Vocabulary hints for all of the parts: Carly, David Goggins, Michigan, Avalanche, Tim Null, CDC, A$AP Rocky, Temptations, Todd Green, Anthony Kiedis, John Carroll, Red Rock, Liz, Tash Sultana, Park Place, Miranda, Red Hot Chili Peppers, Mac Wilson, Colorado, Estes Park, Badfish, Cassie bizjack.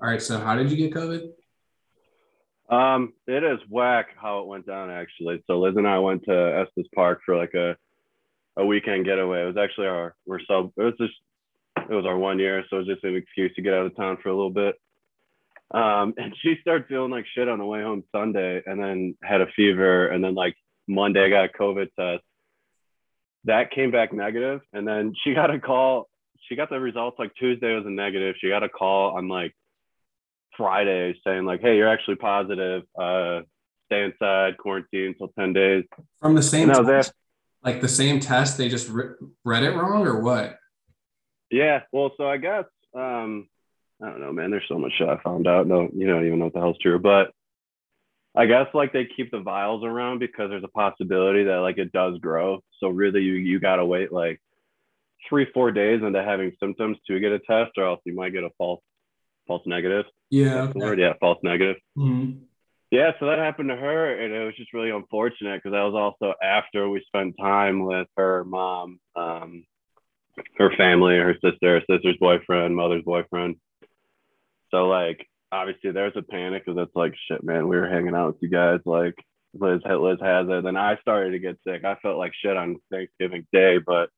All right, so how did you get COVID? It is whack how it went down, actually. So Liz and I went to Estes Park for like a weekend getaway. It was actually our 1 year, so it was just an excuse to get out of town for a little bit. And she started feeling like shit on the way home Sunday, and then had a fever, and then like Monday I got a COVID test. That came back negative, and then she got a call. She got the results like Tuesday was a negative. She got a call on like Friday saying like, "Hey, you're actually positive. Stay inside, quarantine until 10 days." From the same test, like the same test, they just read it wrong or what? Yeah, well, so I guess I don't know, man. There's so much shit I found out. No, you don't even know what the hell's true, but I guess like they keep the vials around because there's a possibility that like it does grow. So really, you gotta wait like 3-4 days into having symptoms to get a test, or else you might get a false negative. Yeah. Okay. Yeah, false negative. Mm-hmm. Yeah, so that happened to her, and it was just really unfortunate because that was also after we spent time with her mom, her family, her sister, her sister's boyfriend, mother's boyfriend. So like obviously there's a panic because it's like, shit, man, we were hanging out with you guys, like Liz has it. Then I started to get sick. I felt like shit on Thanksgiving Day, but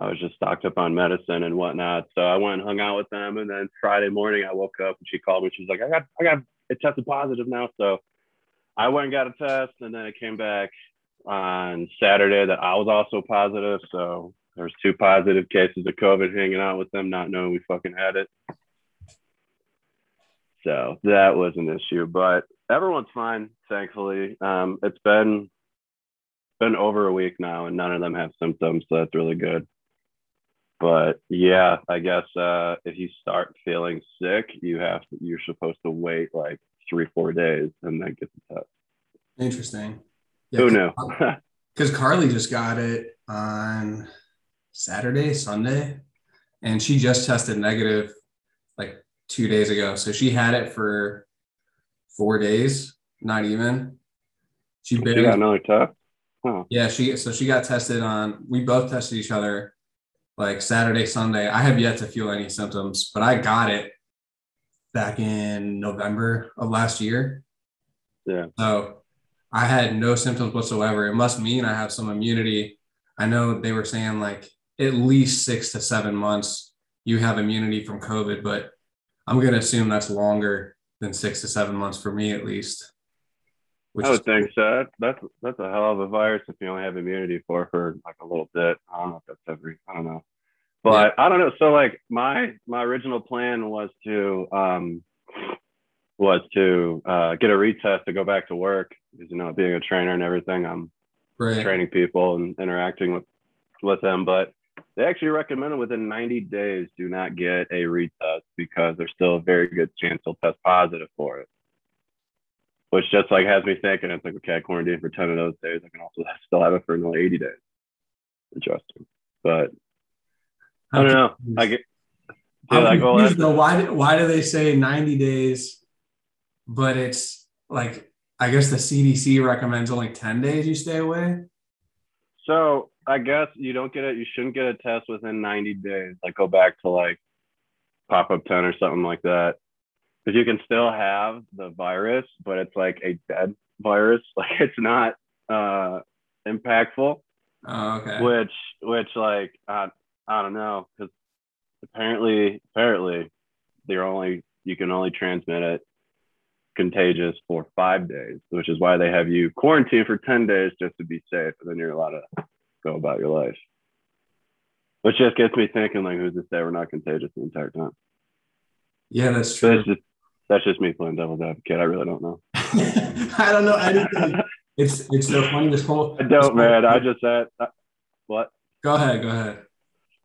I was just stocked up on medicine and whatnot. So I went and hung out with them. And then Friday morning I woke up and she called me. She was like, I got it tested positive now. So I went and got a test, and then it came back on Saturday that I was also positive. So there's 2 positive cases of COVID hanging out with them, not knowing we fucking had it. So that was an issue, but everyone's fine, thankfully. It's been over a week now, and none of them have symptoms, so that's really good. But yeah, I guess if you start feeling sick, you're supposed to wait like 3-4 days and then get the test. Interesting. Yeah, who knew? Because Carly just got it on Sunday, and she just tested negative like 2 days ago. So she had it for 4 days, not even. She got another test. Huh. Yeah, she got tested on. We both tested each other like Saturday, Sunday. I have yet to feel any symptoms, but I got it back in November of last year. Yeah. So I had no symptoms whatsoever. It must mean I have some immunity. I know they were saying like at least 6 to 7 months you have immunity from COVID, but I'm going to assume that's longer than 6 to 7 months for me at least. I would think so. That's a hell of a virus if you only have immunity for like a little bit. I don't know if that's I don't know. But yeah. I don't know. So like my original plan was to get a retest to go back to work. Because, you know, being a trainer and everything, I'm right. Training people and interacting with them. But they actually recommended within 90 days do not get a retest because there's still a very good chance they'll test positive for it. Which just like has me thinking, it's like, okay, I quarantined for 10 of those days. I can also still have it for another 80 days. Interesting. But I don't know. Why do they say 90 days, but it's like, I guess the CDC recommends only 10 days you stay away? So I guess you shouldn't get a test within 90 days. Like go back to like pop-up 10 or something like that. Because you can still have the virus, but it's like a dead virus. Like it's not impactful. Oh, okay. Which like I don't know, because apparently you can only transmit it contagious for 5 days, which is why they have you quarantined for 10 days just to be safe. And then you're allowed to go about your life. Which just gets me thinking, like, who's to say we're not contagious the entire time? Yeah, that's true. That's just me playing devil's advocate. I really don't know. I don't know anything. It's so funny. This whole I don't, man. I just said what? Go ahead. I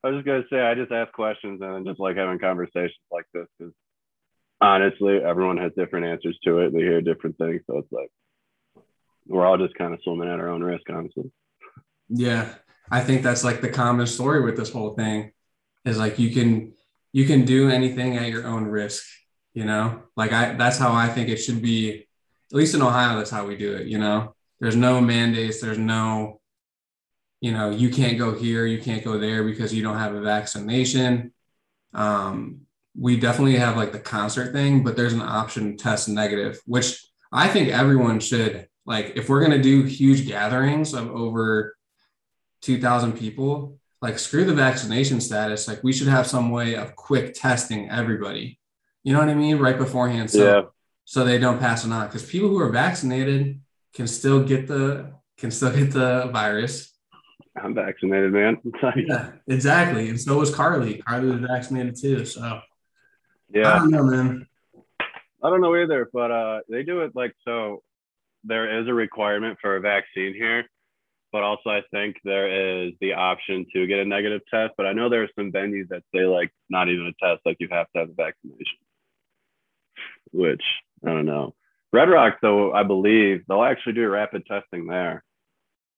was just gonna say I just ask questions and then just like having conversations like this because honestly, everyone has different answers to it. They hear different things, so it's like we're all just kind of swimming at our own risk, honestly. Yeah, I think that's like the common story with this whole thing is like you can do anything at your own risk, you know? Like that's how I think it should be, at least in Ohio, that's how we do it, you know? There's no mandates, there's no, you know, you can't go here, you can't go there because you don't have a vaccination. we definitely have like the concert thing, but there's an option test negative, which I think everyone should, like, if we're going to do huge gatherings of over 2,000 people, like, screw the vaccination status. Like, we should have some way of quick testing everybody, you know what I mean? Right beforehand. So, yeah. So they don't pass it on, because people who are vaccinated can still get the virus. I'm vaccinated, man. Yeah, exactly. And so was Carly. Carly was vaccinated too. So yeah, I don't know, man. I don't know either, but they do it like, so there is a requirement for a vaccine here, but also I think there is the option to get a negative test. But I know there are some venues that say like not even a test, like you have to have a vaccination, which I don't know. Red Rock, though, I believe they'll actually do rapid testing there.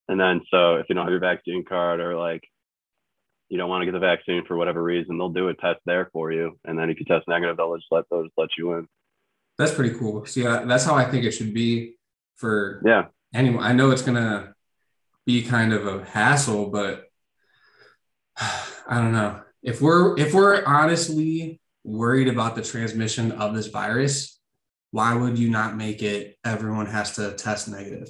And then, so if you don't have your vaccine card or like you don't want to get the vaccine for whatever reason, they'll do a test there for you. And then if you test negative, they'll just let you in. That's pretty cool. So yeah, that's how I think it should be for anyone. I know it's going to be kind of a hassle, but I don't know. If we're honestly worried about the transmission of this virus, why would you not make it everyone has to test negative?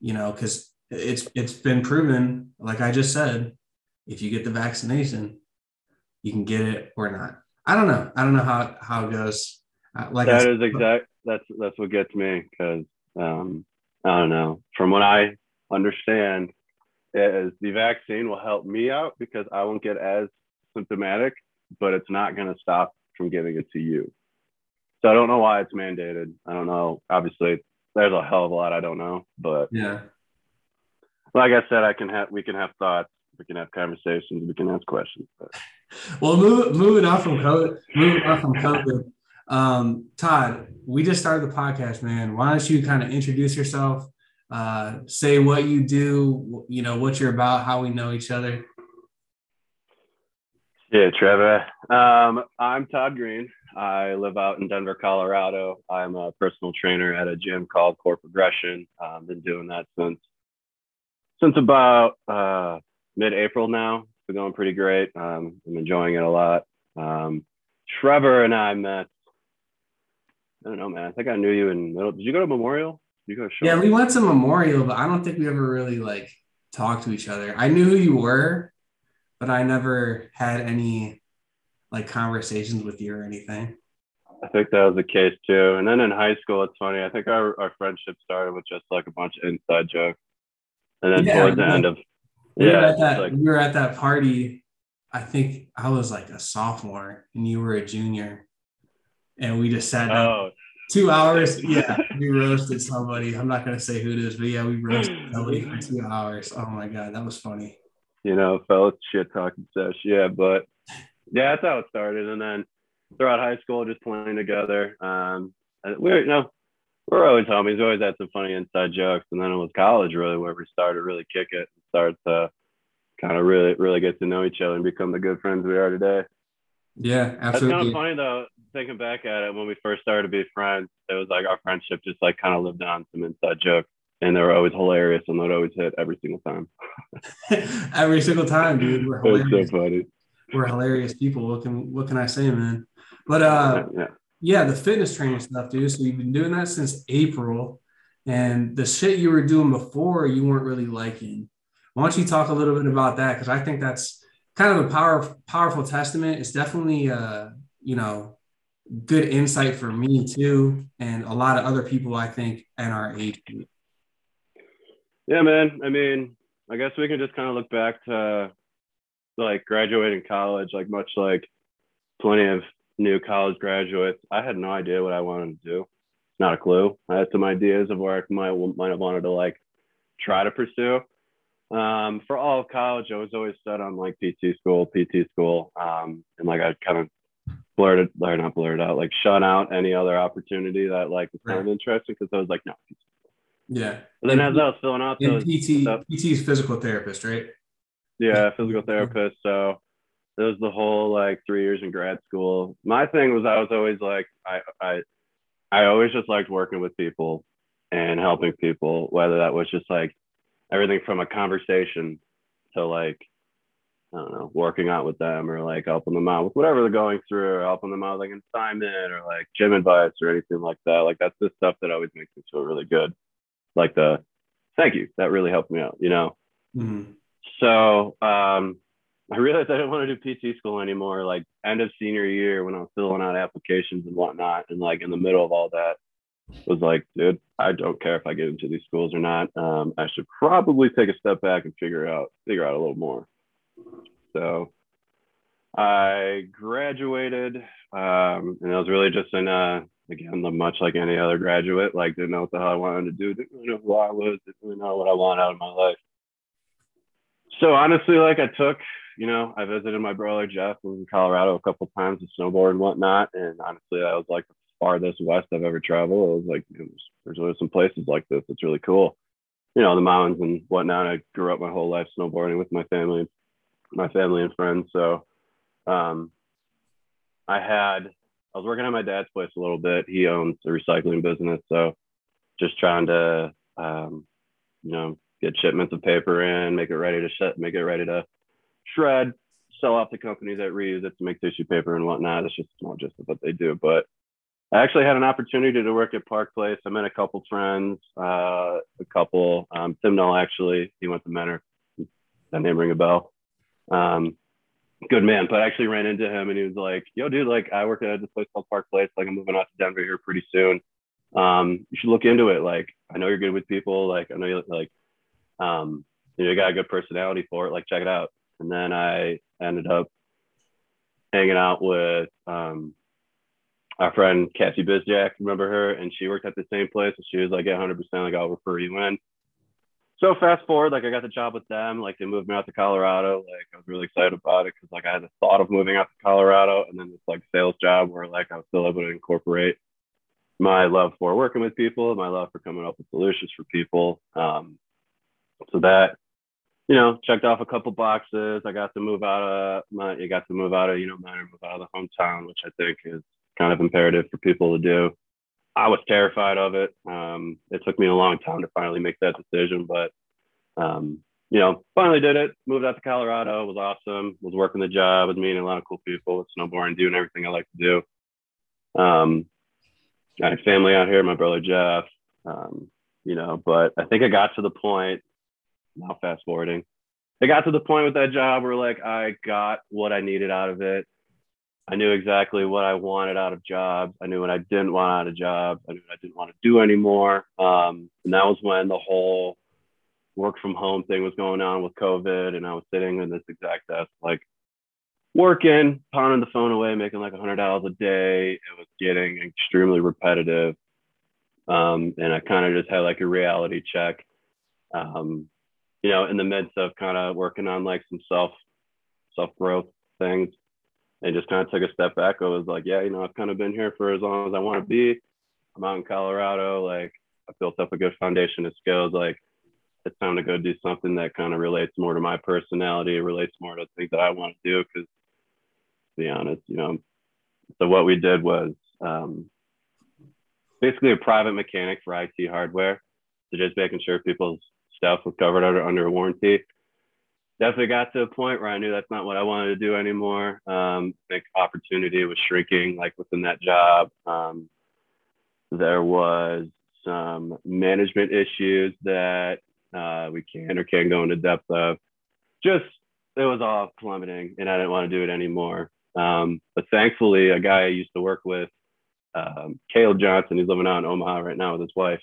You know, because it's been proven, like I just said, if you get the vaccination, you can get it or not. I don't know how it goes. That's what gets me, because I don't know. From what I understand, is the vaccine will help me out because I won't get as symptomatic, but it's not going to stop from giving it to you. So I don't know why it's mandated. I don't know. Obviously, there's a hell of a lot I don't know, but yeah. Like I said, we can have thoughts, we can have conversations, we can ask questions. But. Well, moving on from COVID, Todd, we just started the podcast, man. Why don't you kind of introduce yourself, say what you do, you know, what you're about, how we know each other. Yeah, Trevor. I'm Todd Green. I live out in Denver, Colorado. I'm a personal trainer at a gym called Core Progression. I've been doing that since about mid-April now. It's been going pretty great. I'm enjoying it a lot. Trevor and I met, I don't know, man. I think I knew you in middle. Did you go to Memorial? Did you go to show? Yeah, we went to Memorial, but I don't think we ever really like talked to each other. I knew who you were, but I never had any like conversations with you or anything. I think that was the case too. And then in high school, it's funny. I think our friendship started with just like a bunch of inside jokes. And then towards the end of we were at that party. I think I was like a sophomore and you were a junior. And we just sat down 2 hours. Yeah, we roasted somebody. I'm not gonna say who it is, but yeah, we roasted somebody for 2 hours. Oh my god, that was funny. You know, fellas, shit talking stuff. Yeah, but yeah, that's how it started. And then throughout high school, just playing together. We're always homies. We always had some funny inside jokes. And then it was college, really, where we started to really kick it, start to kind of really, really get to know each other and become the good friends we are today. Yeah, absolutely. It's kind of funny, though, thinking back at it, when we first started to be friends, it was like our friendship just like kind of lived on some inside jokes. And they were always hilarious and they'd always hit every single time. Every single time, dude. We're hilarious. So funny. We're hilarious people. What can I say, man? But yeah, the fitness training stuff, dude. So you've been doing that since April, and the shit you were doing before you weren't really liking. Why don't you talk a little bit about that? Because I think that's kind of a powerful testament. It's definitely good insight for me too, and a lot of other people I think at our age. Yeah, man. I mean, I guess we can just kind of look back to like graduating college, like much like plenty of new college graduates, I had no idea what I wanted to do. Not a clue. I had some ideas of where I might have wanted to like try to pursue. For all of college, I was always set on like PT school. And like I kind of shut out any other opportunity that like was kind of interesting because I was like, no. Yeah. And then as I was filling out those PT is physical therapist, right? Yeah, physical therapist. So it was the whole like 3 years in grad school. My thing was I was always like I always just liked working with people and helping people, whether that was just like everything from a conversation to like I don't know, working out with them or like helping them out with whatever they're going through, or helping them out with like an assignment or like gym advice or anything like that. Like that's the stuff that always makes me feel really good. Like the thank you, that really helped me out, you know? Mm-hmm. So I realized I didn't want to do PT school anymore, like end of senior year when I was filling out applications and whatnot. And like in the middle of all that, was like, dude, I don't care if I get into these schools or not. I should probably take a step back and figure out a little more. So I graduated, and I was really just in again, much like any other graduate, like didn't know what the hell I wanted to do, didn't really know who I was, didn't really know what I wanted out of my life. So honestly, like I took, you know, I visited my brother Jeff in Colorado a couple times to snowboard and whatnot, and honestly, that was like the farthest west I've ever traveled. I was like, there's only some places like this. It's really cool, you know, the mountains and whatnot. I grew up my whole life snowboarding with my family and friends. So I was working at my dad's place a little bit. He owns a recycling business. So just trying to, you know, get shipments of paper in, make it ready to shred, sell off to companies that reuse it to make tissue paper and whatnot. It's just not just what they do. But I actually had an opportunity to work at Park Place. I met a couple friends, Tim Null, actually, he went to Mentor. That name ring a bell. Good man, but I actually ran into him and he was like, yo, dude, like I work at this place called Park Place. Like I'm moving out to Denver here pretty soon. You should look into it. Like, I know you're good with people. Like, I know you like, you got a good personality for it. Like, check it out. And then I ended up hanging out with, our friend Cassie Bizjack, remember her? And she worked at the same place. And she was like, yeah, 100%, like I'll refer you in. So fast forward, like I got the job with them. Like they moved me out to Colorado. Like I was really excited about it because like I had the thought of moving out to Colorado, and then this like sales job where like I was still able to incorporate my love for working with people, my love for coming up with solutions for people. So that, you know, checked off a couple boxes. I got to move out of move out of the hometown, which I think is kind of imperative for people to do. I was terrified of it. It took me a long time to finally make that decision, but, you know, finally did it. Moved out to Colorado. It was awesome. Was working the job. Was meeting a lot of cool people. Snowboarding, doing everything I like to do. I had family out here, my brother Jeff, you know, but I think I got to the point, now fast forwarding, I got to the point with that job where like I got what I needed out of it. I knew exactly what I wanted out of jobs. I knew what I didn't want out of jobs. I knew what I didn't want to do anymore. And that was when the whole work from home thing was going on with COVID. And I was sitting in this exact desk, like working, pounding the phone away, making like $100 a day. It was getting extremely repetitive. And I kind of just had like a reality check, you know, in the midst of kind of working on like some self-growth things. And just kind of took a step back. I was like, yeah, you know, I've kind of been here for as long as I want to be. I'm out in Colorado. Like, I built up a good foundation of skills. Like, it's time to go do something that kind of relates more to my personality, relates more to things that I want to do. Because, to be honest, you know, so what we did was basically a private mechanic for IT hardware. So just making sure people's stuff was covered under a warranty. Definitely got to a point where I knew that's not what I wanted to do anymore. Big opportunity was shrinking, like within that job. There was some management issues that we can't go into depth of. Just, it was all plummeting and I didn't want to do it anymore. But thankfully, a guy I used to work with, Caleb Johnson, he's living out in Omaha right now with his wife.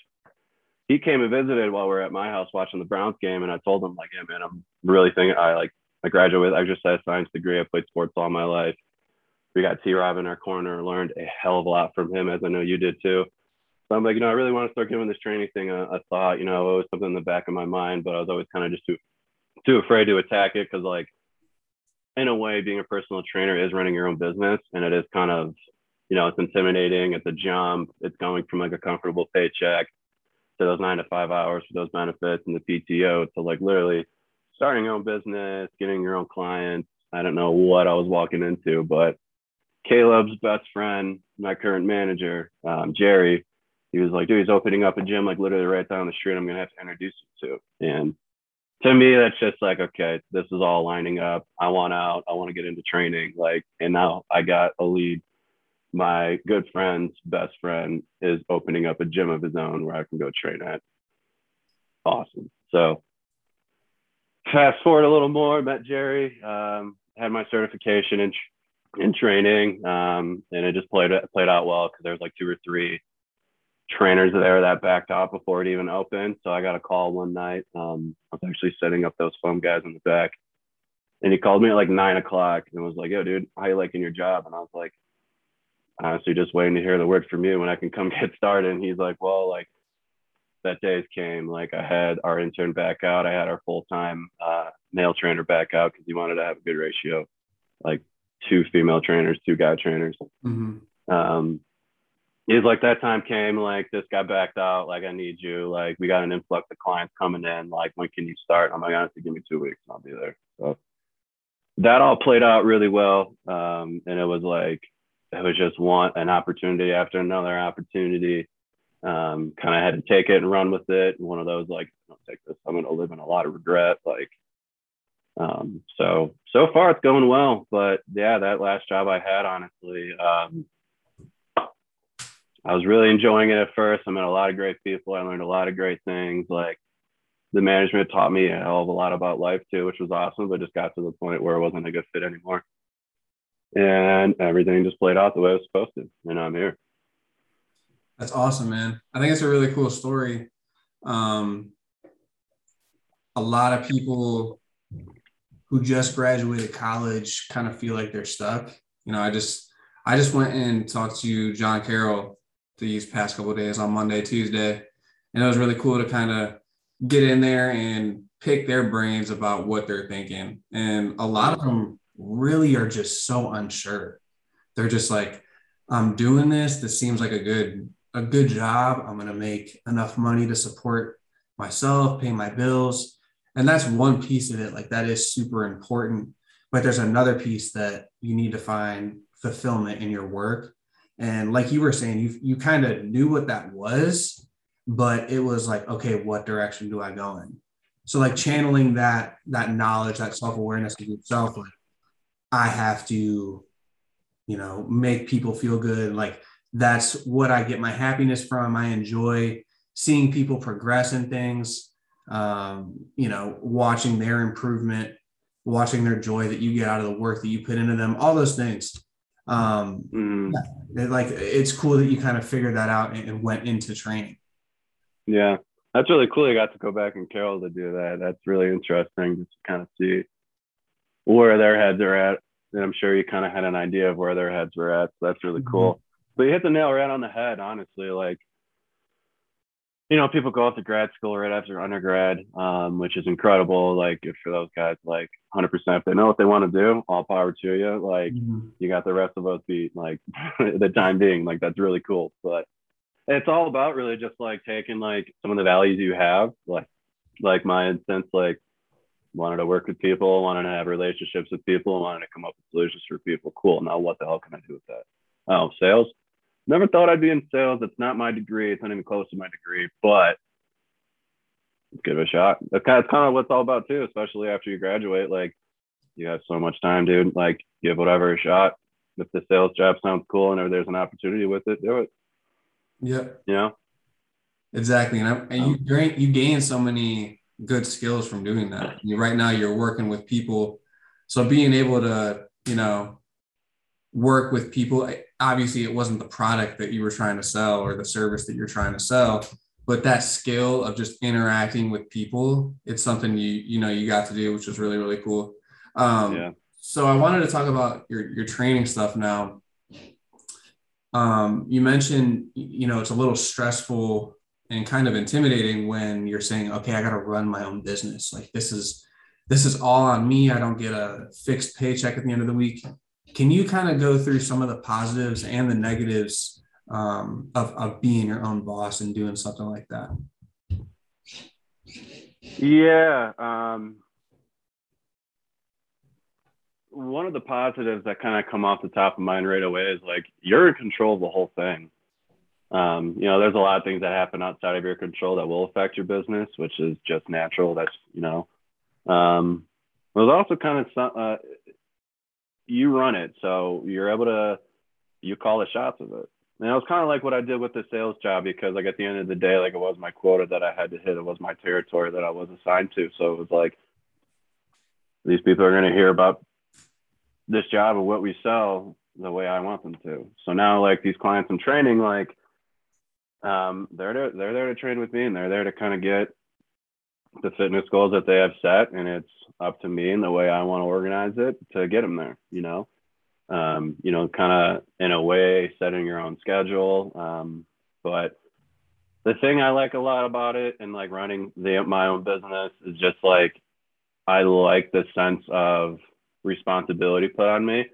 He came and visited while we were at my house watching the Browns game. And I told him like, yeah, man, I'm really thinking I graduated with exercise science degree. I played sports all my life. We got T-Rob in our corner, learned a hell of a lot from him, as I know you did too. So I'm like, you know, I really want to start giving this training thing a thought, you know, it was something in the back of my mind, but I was always kind of just too afraid to attack it. Cause like in a way being a personal trainer is running your own business, and it is kind of, you know, it's intimidating. It's a jump. It's going from like a comfortable paycheck, those 9 to 5 hours for those benefits and the PTO. So like literally starting your own business, getting your own clients. I don't know what I was walking into, but Caleb's best friend, my current manager, Jerry, he was like, dude, he's opening up a gym, like literally right down the street. I'm going to have to introduce you to. And to me, that's just like, okay, this is all lining up. I want out. I want to get into training. Like, and now I got a lead. My good friend's best friend is opening up a gym of his own where I can go train at. Awesome. So fast forward a little more, met Jerry, had my certification in training, and it just played out well because there was like 2 or 3 trainers there that backed out before it even opened. So I got a call one night. I was actually setting up those foam guys in the back, and he called me at like 9 o'clock and was like, "Yo, dude, how you liking your job?" And I was like, honestly, just waiting to hear the word from you when I can come get started. And he's like, "Well, like that day's came. Like I had our intern back out. I had our full-time male trainer back out because he wanted to have a good ratio, like 2 female trainers, 2 guy trainers. Mm-hmm. He's like, that time came, like this guy backed out, like I need you, like we got an influx of clients coming in, like when can you start? I'm like, honestly, give me 2 weeks and I'll be there. So that all played out really well. And it was just an opportunity after another opportunity. Kind of had to take it and run with it. And one of those, like, I don't take this, I'm going to live in a lot of regret. Like, so far it's going well, but yeah, that last job I had, honestly, I was really enjoying it at first. I met a lot of great people. I learned a lot of great things. Like the management taught me a hell of a lot about life too, which was awesome, but just got to the point where it wasn't a good fit anymore. And everything just played out the way it was supposed to. And I'm here. That's awesome, man. I think it's a really cool story. A lot of people who just graduated college kind of feel like they're stuck. You know, I just went and talked to John Carroll these past couple of days on Monday, Tuesday, and it was really cool to kind of get in there and pick their brains about what they're thinking. And a lot of them really are just so unsure. They're just like, I'm doing this. This seems like a good job. I'm going to make enough money to support myself, pay my bills. And that's one piece of it. Like that is super important, but there's another piece that you need to find fulfillment in your work. And like you were saying, you kind of knew what that was, but it was like, okay, what direction do I go in? So like channeling that knowledge, that self-awareness of yourself, like I have to, you know, make people feel good. Like that's what I get my happiness from. I enjoy seeing people progress in things, you know, watching their improvement, watching their joy that you get out of the work that you put into them, all those things. Like it's cool that you kind of figured that out and went into training. Yeah, that's really cool. I got to go back and Carol to do that. That's really interesting just to kind of see where their heads are at. And I'm sure you kind of had an idea of where their heads were at. So that's really cool. Mm-hmm. But you hit the nail right on the head, honestly. Like, you know, people go off to grad school right after undergrad, which is incredible. Like, good for those guys, like 100%. If they know what they want to do, all power to you. Like, mm-hmm. You got the rest of us beat, like, the time being. Like, that's really cool. But it's all about really just, like, taking, like, some of the values you have. Like my instance, like, wanted to work with people, wanted to have relationships with people, wanted to come up with solutions for people. Cool. Now, what the hell can I do with that? Oh, sales? Never thought I'd be in sales. It's not my degree. It's not even close to my degree, but let's give it a shot. That's kind of what it's all about too, especially after you graduate. Like you have so much time, dude. Like give whatever a shot. If the sales job sounds cool and there's an opportunity with it, do it. Yeah. You know? Exactly. And you gain so many good skills from doing that. Right now you're working with people. So being able to, you know, work with people, obviously it wasn't the product that you were trying to sell or the service that you're trying to sell, but that skill of just interacting with people, it's something you got to do, which was really, really cool. Yeah. So I wanted to talk about your training stuff now. You mentioned, you know, it's a little stressful and kind of intimidating when you're saying, okay, I got to run my own business. Like this is all on me. I don't get a fixed paycheck at the end of the week. Can you kind of go through some of the positives and the negatives of being your own boss and doing something like that? Yeah. One of the positives that kind of come off the top of mind right away is like, you're in control of the whole thing. You know, there's a lot of things that happen outside of your control that will affect your business, which is just natural. That's, you know, It was also kind of you run it, so you're able to call the shots of it. And it was kind of like what I did with the sales job, because like at the end of the day, like it was my quota that I had to hit. It was my territory that I was assigned to. So it was like, these people are going to hear about this job and what we sell the way I want them to. So now like these clients I'm training, like they're there to train with me, and they're there to kind of get the fitness goals that they have set. And it's up to me and the way I want to organize it to get them there, you know? You know, kind of in a way setting your own schedule. But the thing I like a lot about it and like running my own business is just like, I like the sense of responsibility put on me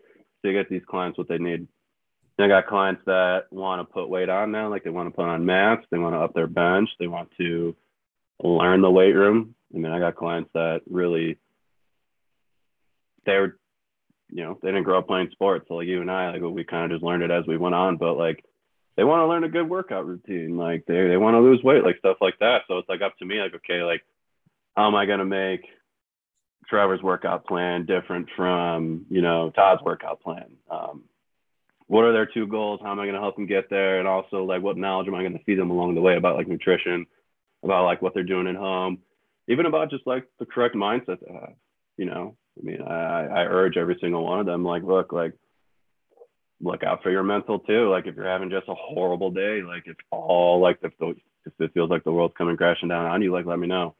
to get these clients what they need. And I got clients that want to put weight on now. Like they want to put on mass, they want to up their bench, they want to learn the weight room. I mean, I got clients that really, they're, you know, they didn't grow up playing sports. So like you and I, like we kind of just learned it as we went on, but like they want to learn a good workout routine. Like they want to lose weight, like stuff like that. So it's like up to me, like, okay, like how am I going to make Trevor's workout plan different from, you know, Todd's workout plan? What are their two goals? How am I going to help them get there? And also like, what knowledge am I going to feed them along the way about like nutrition, about like what they're doing at home, even about just like the correct mindset they have, you know? I mean, I urge every single one of them, like, look out for your mental too. Like if you're having just a horrible day, like it's all like, if it feels like the world's coming crashing down on you, like, let me know.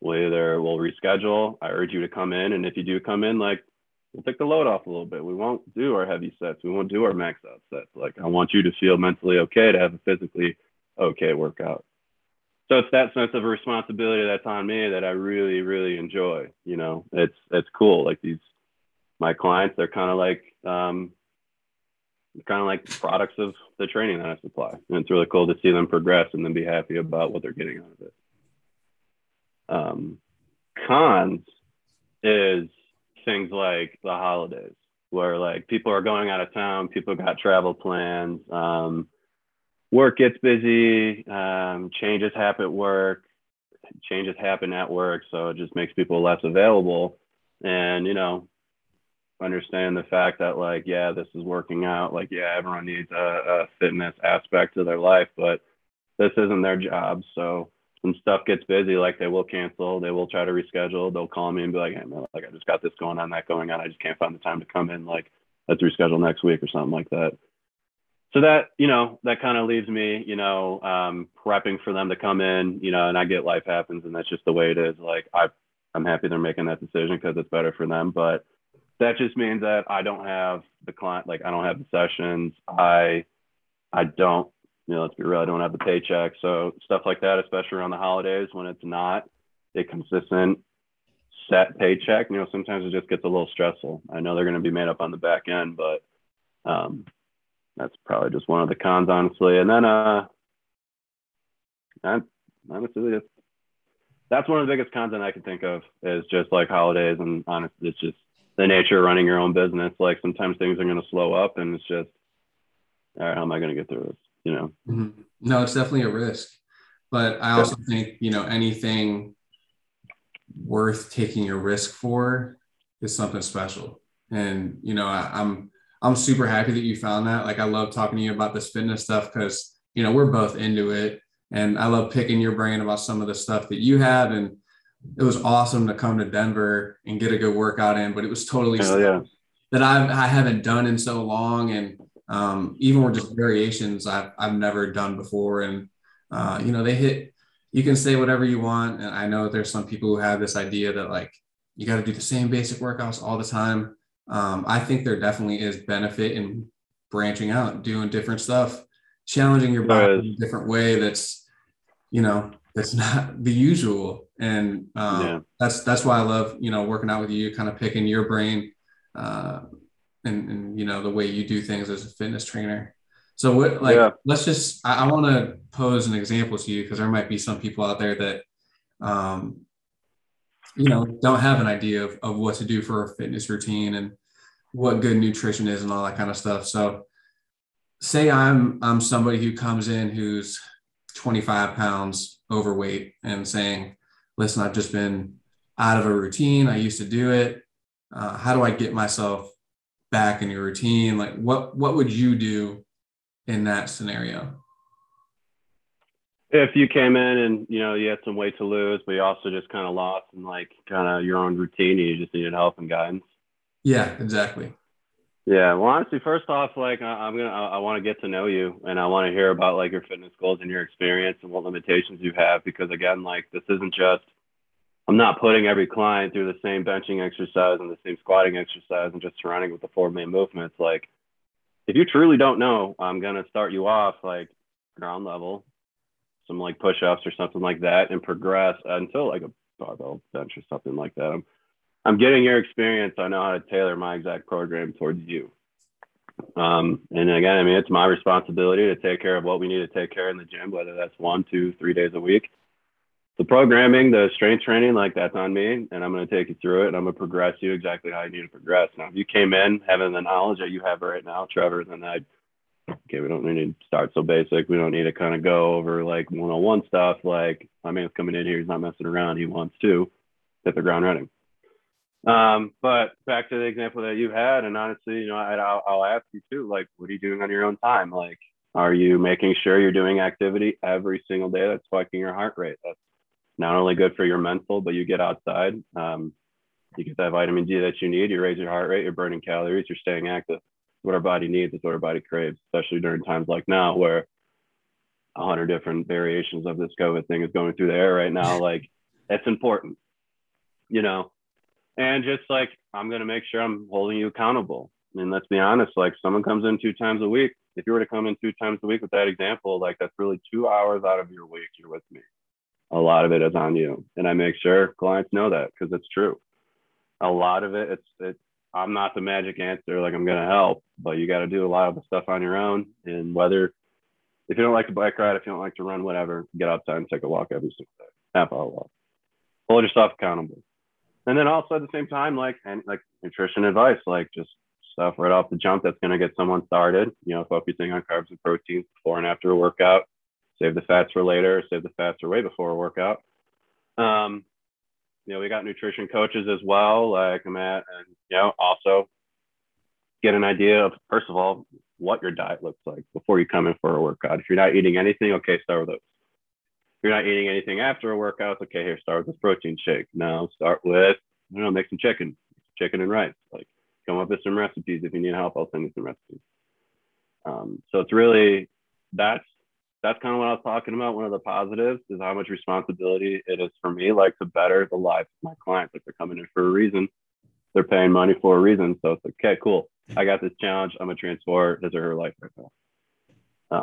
We'll reschedule. I urge you to come in. And if you do come in, like we'll take the load off a little bit. We won't do our heavy sets. We won't do our max out sets. Like I want you to feel mentally okay to have a physically okay workout. So it's that sense of responsibility that's on me that I really, really enjoy. You know, it's cool. Like these, my clients, they're kind of like products of the training that I supply. And it's really cool to see them progress and then be happy about what they're getting out of it. Cons is things like the holidays, where like people are going out of town, people got travel plans, work gets busy, changes happen at work. So it just makes people less available. And, you know, understand the fact that like, yeah, this is working out. Like, yeah, everyone needs a fitness aspect to their life, but this isn't their job. So when stuff gets busy, like they will cancel, they will try to reschedule. They'll call me and be like, hey, man, like I just got this going on, that going on. I just can't find the time to come in. Like let's reschedule next week or something like that. So that, you know, that kind of leaves me, you know, prepping for them to come in, you know, and I get life happens and that's just the way it is. Like, I'm happy they're making that decision because it's better for them. But that just means that I don't have the client, like I don't have the sessions. I don't, you know, let's be real, I don't have the paycheck. So stuff like that, especially around the holidays when it's not a consistent set paycheck, you know, sometimes it just gets a little stressful. I know they're going to be made up on the back end, but, that's probably just one of the cons, honestly. And then, honestly, that's one of the biggest cons that I can think of is just like holidays. And honestly, it's just the nature of running your own business. Like sometimes things are going to slow up and it's just, all right, how am I going to get through this? You know? Mm-hmm. No, it's definitely a risk, but I also think, you know, anything worth taking a risk for is something special. And, you know, I'm super happy that you found that. Like, I love talking to you about this fitness stuff because, you know, we're both into it. And I love picking your brain about some of the stuff that you have. And it was awesome to come to Denver and get a good workout in, but it was totally that I haven't done in so long. And even with just variations I've never done before. And, you know, you can say whatever you want. And I know there's some people who have this idea that like, you got to do the same basic workouts all the time. I think there definitely is benefit in branching out, doing different stuff, challenging your body in a different way. That's, you know, that's not the usual. And that's why I love, you know, working out with you, kind of picking your brain and, you know, the way you do things as a fitness trainer. So what, like, let's just, I want to pose an example to you because there might be some people out there that, you know, don't have an idea of what to do for a fitness routine and what good nutrition is and all that kind of stuff. So say I'm somebody who comes in who's 25 pounds overweight and saying, listen, I've just been, out of a routine. I used to do it. How do I get myself back in your routine? Like, what would you do in that scenario? If you came in and, you know, you had some weight to lose, but you also just kind of lost and like kind of your own routine and you just needed help and guidance. Yeah, exactly. Yeah. Well, honestly, first off, like I want to get to know you and I want to hear about like your fitness goals and your experience and what limitations you have, because again, like this isn't just, I'm not putting every client through the same benching exercise and the same squatting exercise and just surrounding with the four main movements. Like if you truly don't know, I'm going to start you off like ground level, some like push-ups or something like that, and progress until like a barbell bench or something like that. I'm getting your experience. I know how to tailor my exact program towards you. And again, I mean, it's my responsibility to take care of what we need to take care of in the gym, whether that's 1, 2, 3 days a week. The programming, the strength training, like that's on me, and I'm going to take you through it, and I'm going to progress you exactly how you need to progress. Now, if you came in having the knowledge that you have right now, Trevor, then I'd, okay, we don't need to start so basic. We don't need to kind of go over like 101 stuff. Like my man's coming in here. He's not messing around. He wants to hit the ground running. But back to the example that you had, and honestly, you know, I'll ask you too, like, what are you doing on your own time? Like, are you making sure you're doing activity every single day that's spiking your heart rate? That's not only good for your mental, but you get outside. You get that vitamin D that you need. You raise your heart rate. You're burning calories. You're staying active. What our body needs is what our body craves, especially during times like now where 100 different variations of this COVID thing is going through the air right now. Like, that's important, you know? And just like, I'm going to make sure I'm holding you accountable. And let's be honest, like someone comes in 2 times a week. If you were to come in 2 times a week with that example, like that's really 2 hours out of your week you're with me. A lot of it is on you. And I make sure clients know that, because it's true. A lot of it, it's I'm not the magic answer, like I'm going to help, but you got to do a lot of the stuff on your own. And whether, if you don't like to bike ride, if you don't like to run, whatever, get outside and take a walk every single day, half-hour walk. Hold yourself accountable. And then also at the same time, like nutrition advice, like just stuff right off the jump that's going to get someone started, you know, focusing on carbs and proteins before and after a workout, save the fats for later, save the fats for way before a workout. You know, we got nutrition coaches as well, like I'm at, and, you know, also get an idea of, first of all, what your diet looks like before you come in for a workout. If you're not eating anything, okay, start with those. If you're not eating anything after a workout, okay, here, start with this protein shake. Now start with, I don't know, make some chicken and rice. Like, come up with some recipes. If you need help, I'll send you some recipes. So it's really, that's kind of what I was talking about. One of the positives is how much responsibility it is for me, like to better the lives of my clients. Like they're coming in for a reason, they're paying money for a reason. So it's like, okay, cool. I got this challenge. I'm gonna transform his or her life right now.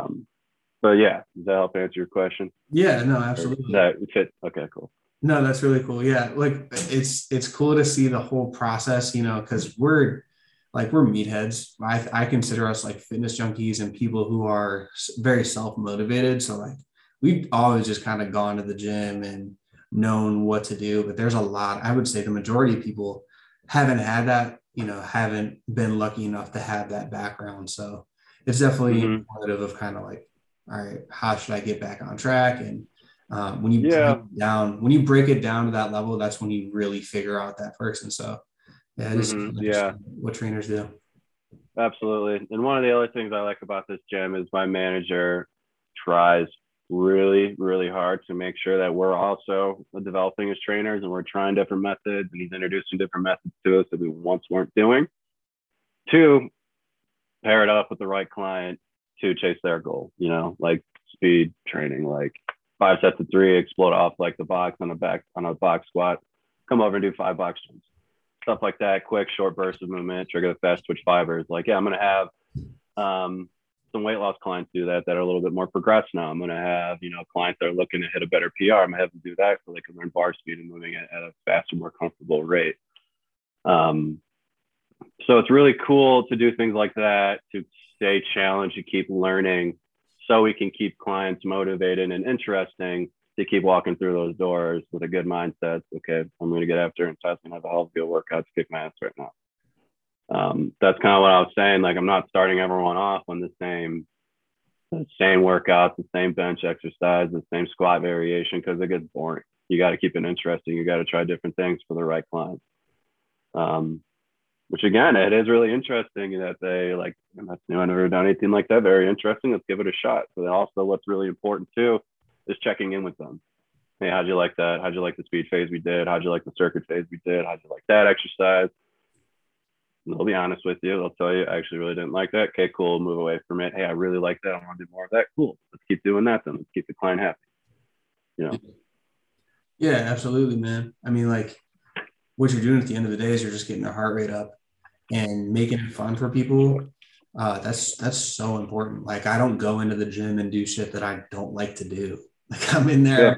But yeah, does that help answer your question? Yeah, no, absolutely. That fit? Okay, cool. No, that's really cool. Yeah, like it's cool to see the whole process, you know, because we're meatheads. I consider us like fitness junkies and people who are very self-motivated. So like we've always just kind of gone to the gym and known what to do, but there's a lot, I would say the majority of people haven't had that, you know, haven't been lucky enough to have that background. So it's definitely informative of kind of like, all right, how should I get back on track? And when you break it down to that level, that's when you really figure out that person. So yeah, what trainers do. Absolutely. And one of the other things I like about this gym is my manager tries really, really hard to make sure that we're also developing as trainers and we're trying different methods, and he's introducing different methods to us that we once weren't doing to pair it up with the right client to chase their goal, you know, like speed training, like 5 sets of 3, explode off like the box on a box squat, come over and do 5 box jumps. Stuff like that, quick short bursts of movement, trigger the fast twitch fibers. Like, yeah, I'm going to have some weight loss clients do that are a little bit more progressed now. I'm going to have, you know, clients that are looking to hit a better PR. I'm going to have them do that so they can learn bar speed and moving at a faster, more comfortable rate. So it's really cool to do things like that, to stay challenged, to keep learning so we can keep clients motivated and interesting. They keep walking through those doors with a good mindset. Okay, I'm going to get after and test and have a whole field workout to kick my ass right now. That's kind of what I was saying. Like, I'm not starting everyone off on the same workouts, the same bench exercise, the same squat variation, because it gets boring. you got to keep it interesting. You got to try different things for the right clients. Which again, it is really interesting that they like, and that's new. I've never done anything like that. Very interesting. Let's give it a shot. But then also what's really important too is checking in with them. Hey, how'd you like that? How'd you like the speed phase we did? How'd you like the circuit phase we did? How'd you like that exercise? They'll be honest with you. They'll tell you, I actually really didn't like that. Okay, cool. Move away from it. Hey, I really like that. I want to do more of that. Cool. Let's keep doing that then. Let's keep the client happy. You know? Yeah, absolutely, man. I mean, like what you're doing at the end of the day is you're just getting their heart rate up and making it fun for people. That's so important. Like I don't go into the gym and do shit that I don't like to do. Like I'm in there. Yeah.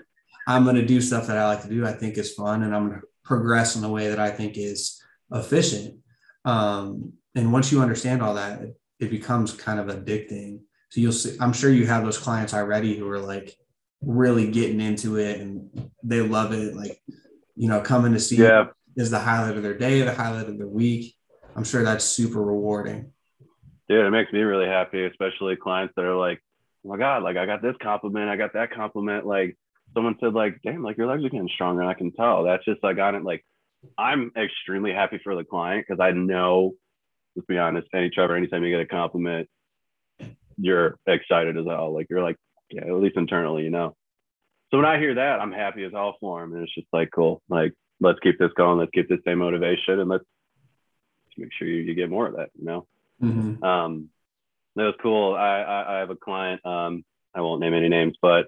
I'm going to do stuff that I like to do. I think is fun. And I'm going to progress in a way that I think is efficient. And once you understand all that, it becomes kind of addicting. So you'll see, I'm sure you have those clients already who are like really getting into it and they love it. Like, you know, coming to see is the highlight of their day, the highlight of their week. I'm sure that's super rewarding. Dude, it makes me really happy, especially clients that are like, oh my God, like I got this compliment. I got that compliment. Like someone said like, damn, like your legs are getting stronger. And I can tell that's just, I got it. Like, I'm extremely happy for the client because I know, let's be honest, anytime you get a compliment, you're excited as hell. Like you're like, yeah, at least internally, you know. So when I hear that, I'm happy as hell for him, and it's just like, cool. Like let's keep this going. Let's keep this same motivation, and let's make sure you get more of that, you know. Mm-hmm. That was cool. I have a client. I won't name any names, but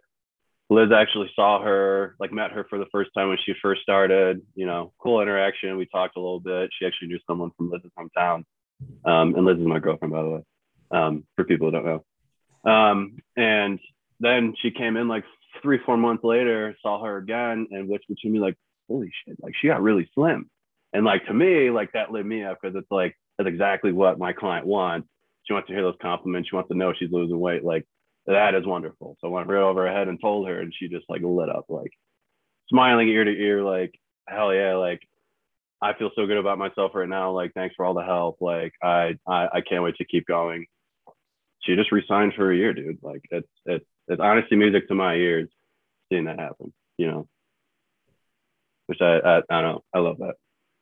Liz actually saw her, like met her for the first time when she first started, you know, cool interaction. We talked a little bit. She actually knew someone from Liz's hometown. And Liz is my girlfriend, by the way, for people who don't know. And then she came in like 3-4 months later, saw her again and whispered to me like, holy shit, like she got really slim. And like, to me, like that lit me up because it's like, that's exactly what my client wants. She wants to hear those compliments. She wants to know she's losing weight. Like, that is wonderful. So I went right over her head and told her, and she just like lit up, like smiling ear to ear, like, hell yeah. Like, I feel so good about myself right now. Like, thanks for all the help. Like, I can't wait to keep going. She just resigned for a year, dude. Like it's honestly music to my ears seeing that happen, you know, which I don't know. I love that.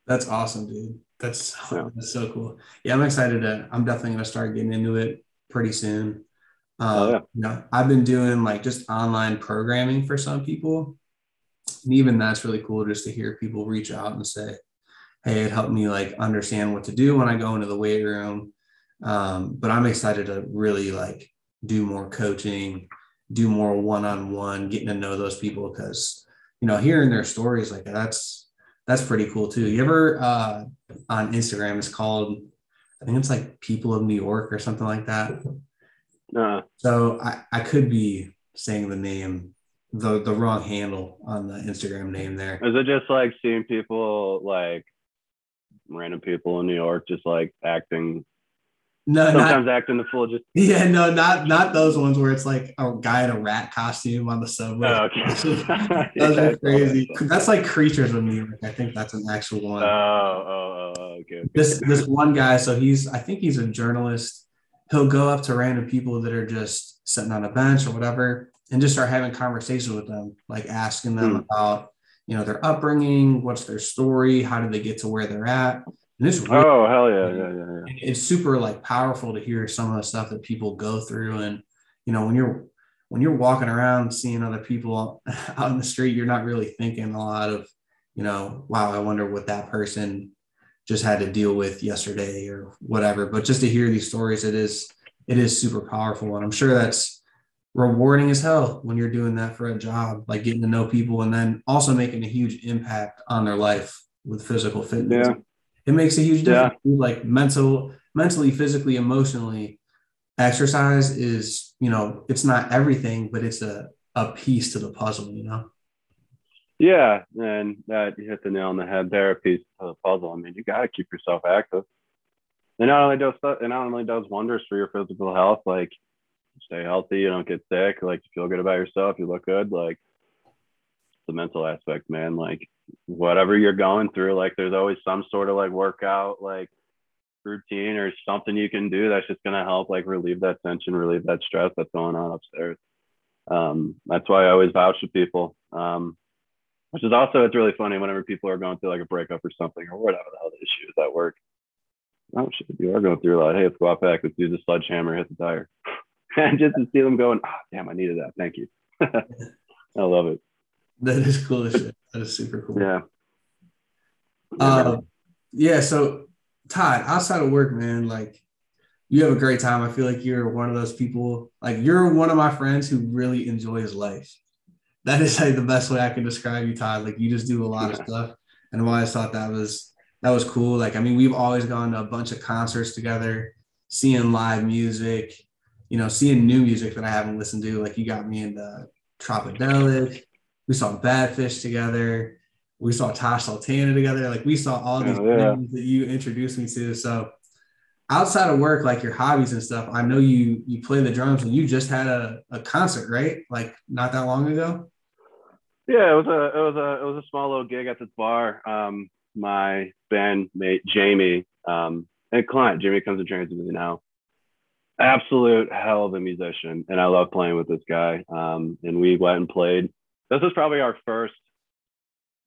That's awesome, dude. That's so cool. Yeah. I'm excited. I'm definitely going to start getting into it pretty soon. You know, I've been doing like just online programming for some people. And even that's really cool just to hear people reach out and say, hey, it helped me like understand what to do when I go into the weight room. But I'm excited to really like do more coaching, do more one-on-one, getting to know those people. Cause you know, hearing their stories, like that's pretty cool too. You ever, on Instagram, it's called, I think it's like People of New York or something like that. So I could be saying the name, the wrong handle on the Instagram name there. Is it just like seeing people, like random people in New York, just like acting? No, sometimes not, acting the fool. Just yeah, no, not those ones where it's like a guy in a rat costume on the subway. Oh, okay. Those are crazy. That's like Creatures of New York. I think that's an actual one. Okay. This one guy. So I think he's a journalist. He'll go up to random people that are just sitting on a bench or whatever and just start having conversations with them, like asking them about, you know, their upbringing, what's their story, how did they get to where they're at. And it's really yeah. It's super like powerful to hear some of the stuff that people go through. And, you know, when you're walking around seeing other people out in the street, you're not really thinking a lot of, you know, wow, I wonder what that person just had to deal with yesterday or whatever. But just to hear these stories, it is super powerful. And I'm sure that's rewarding as hell when you're doing that for a job, like getting to know people and then also making a huge impact on their life with physical fitness. Yeah. It makes a huge difference. Yeah. Like mentally, physically, emotionally, exercise is, you know, it's not everything, but it's a piece to the puzzle, you know? Yeah, and that you hit the nail on the head. Therapy is the puzzle. I mean, you got to keep yourself active. It not only does wonders for your physical health, like stay healthy, you don't get sick, like you feel good about yourself, you look good. Like the mental aspect, man. Like whatever you're going through, like there's always some sort of like workout, like routine or something you can do that's just gonna help like relieve that tension, relieve that stress that's going on upstairs. That's why I always vouch for people. Which is also, it's really funny whenever people are going through like a breakup or something or whatever the hell the issue is at work. Oh shit, you are going through a lot. Hey, let's go out back. Let's do the sledgehammer, hit the tire. And just to see them going, ah, oh, damn, I needed that. Thank you. I love it. That is cool as shit. That is super cool. Yeah. Yeah. So Todd, outside of work, man, like you have a great time. I feel like you're one of those people, like you're one of my friends who really enjoys life. That is like the best way I can describe you, Todd. Like you just do a lot of stuff. And I always thought that was cool. Like, I mean, we've always gone to a bunch of concerts together, seeing live music, you know, seeing new music that I haven't listened to. Like you got me into Tropodelic. We saw Badfish together. We saw Tash Sultana together. Like we saw all these things that you introduced me to. So outside of work, like your hobbies and stuff, I know you play the drums and you just had a concert, right? Like not that long ago. Yeah, it was a small little gig at this bar. My bandmate Jamie and client Jamie comes and trains with me now. Absolute hell of a musician, and I love playing with this guy. And we went and played. This is probably our first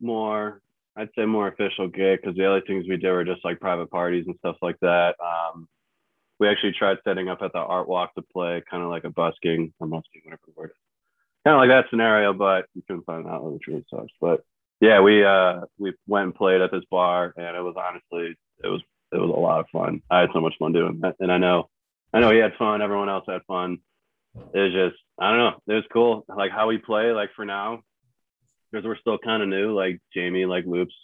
more official gig, because the other things we did were just like private parties and stuff like that. We actually tried setting up at the art walk to play kind of like a busking, whatever the word is, kind of like that scenario, but you couldn't find out what the truth sucks. But yeah, we went and played at this bar, and it was honestly it was a lot of fun. I had so much fun doing that, and I know he had fun, everyone else had fun. It was just, I don't know, it was cool like how we play, like for now, because we're still kind of new. Like Jamie like loops,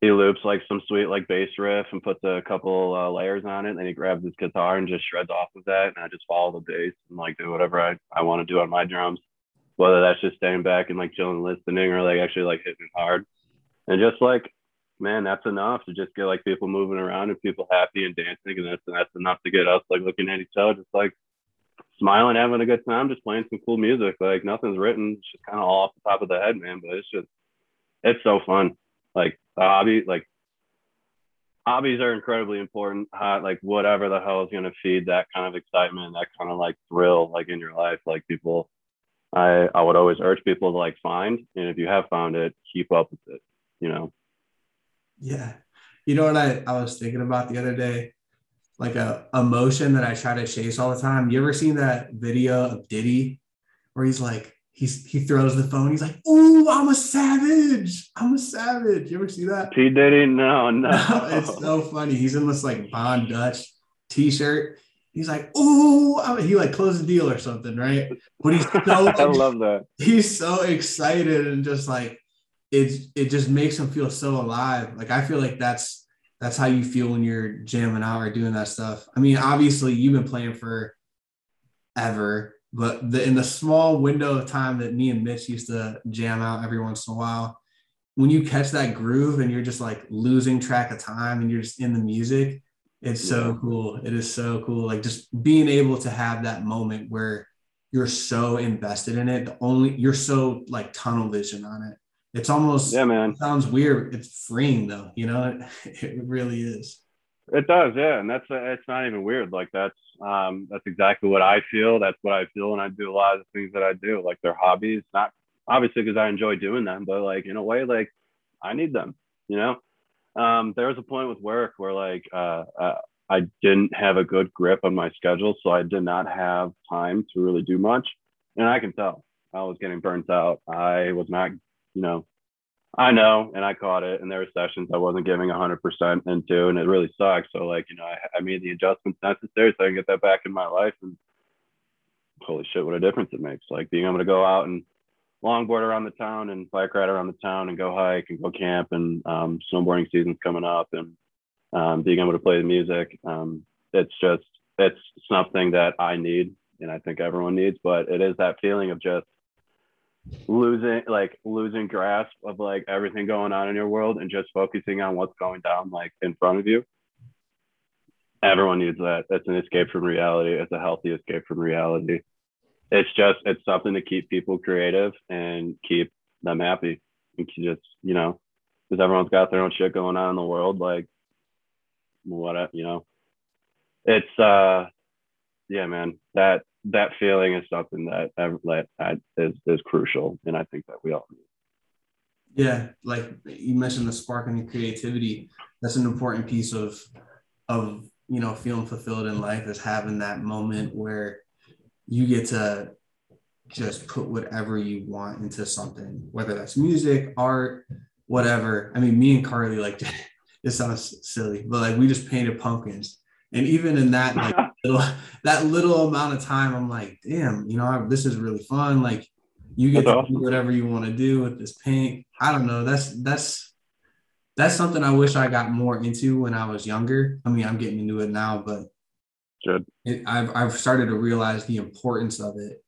he loops like some sweet like bass riff and puts a couple layers on it, and then he grabs his guitar and just shreds off of that, and I just follow the bass and like do whatever I want to do on my drums, whether that's just staying back and like chilling listening, or like actually like hitting it hard. And just like, man, that's enough to just get like people moving around and people happy and dancing, and that's enough to get us like looking at each other, just like smiling, having a good time, just playing some cool music. Like nothing's written, it's just kind of all off the top of the head, man. But it's so fun. Like the hobby, like hobbies are incredibly important. Like whatever the hell is going to feed that kind of excitement, that kind of like thrill, like in your life. Like people, I would always urge people to like find, and if you have found it, keep up with it, you know? Yeah. You know what I was thinking about the other day? Like a emotion that I try to chase all the time. You ever seen that video of Diddy where he's like, he throws the phone. He's like, "Ooh, I'm a savage. I'm a savage." You ever see that? T Diddy? No. It's so funny. He's in this like Von Dutch t-shirt. He's like, "Ooh," he like closed a deal or something, right? But he's so I love that. He's so excited, and just like, it just makes him feel so alive. Like I feel like that's how you feel when you're jamming out or doing that stuff. I mean, obviously you've been playing forever, but in the small window of time that me and Mitch used to jam out every once in a while, when you catch that groove and you're just like losing track of time and you're just in the music, it's so cool. It is so cool. Like just being able to have that moment where you're so invested in it. You're so like tunnel vision on it. It's almost, yeah, man. It sounds weird. It's freeing though, you know, it really is. It does. Yeah. And it's not even weird. Like that's exactly what I feel. That's what I feel when I do a lot of the things that I do, like they're hobbies, not obviously because I enjoy doing them, but like in a way, like I need them, you know? There was a point with work where like, I didn't have a good grip on my schedule. So I did not have time to really do much. And I can tell I was getting burnt out. I was not, you know, I know, and I caught it, and there were sessions I wasn't giving 100% into, and it really sucks. So like, you know, I made the adjustments necessary so I can get that back in my life, and holy shit, what a difference it makes. Like being able to go out and longboard around the town and bike ride around the town and go hike and go camp, and snowboarding season's coming up, and being able to play the music. It's something that I need, and I think everyone needs, but it is that feeling of just losing grasp of like everything going on in your world and just focusing on what's going down like in front of you. Everyone needs that. It's an escape from reality. It's a healthy escape from reality. It's something to keep people creative and keep them happy, and just, you know, because everyone's got their own shit going on in the world. Like what, you know, it's yeah, man, that feeling is something that is crucial, and I think that we all need. Yeah, like you mentioned, the spark and the creativity, that's an important piece of, you know, feeling fulfilled in life, is having that moment where you get to just put whatever you want into something, whether that's music, art, whatever. I mean, me and Carly, like, this sounds silly, but like we just painted pumpkins. And even in that, like, that little amount of time, I'm like, damn, you know, this is really fun. Like, you get to do whatever you want to do with this paint. I don't know. That's something I wish I got more into when I was younger. I mean, I'm getting into it now, but I've started to realize the importance of it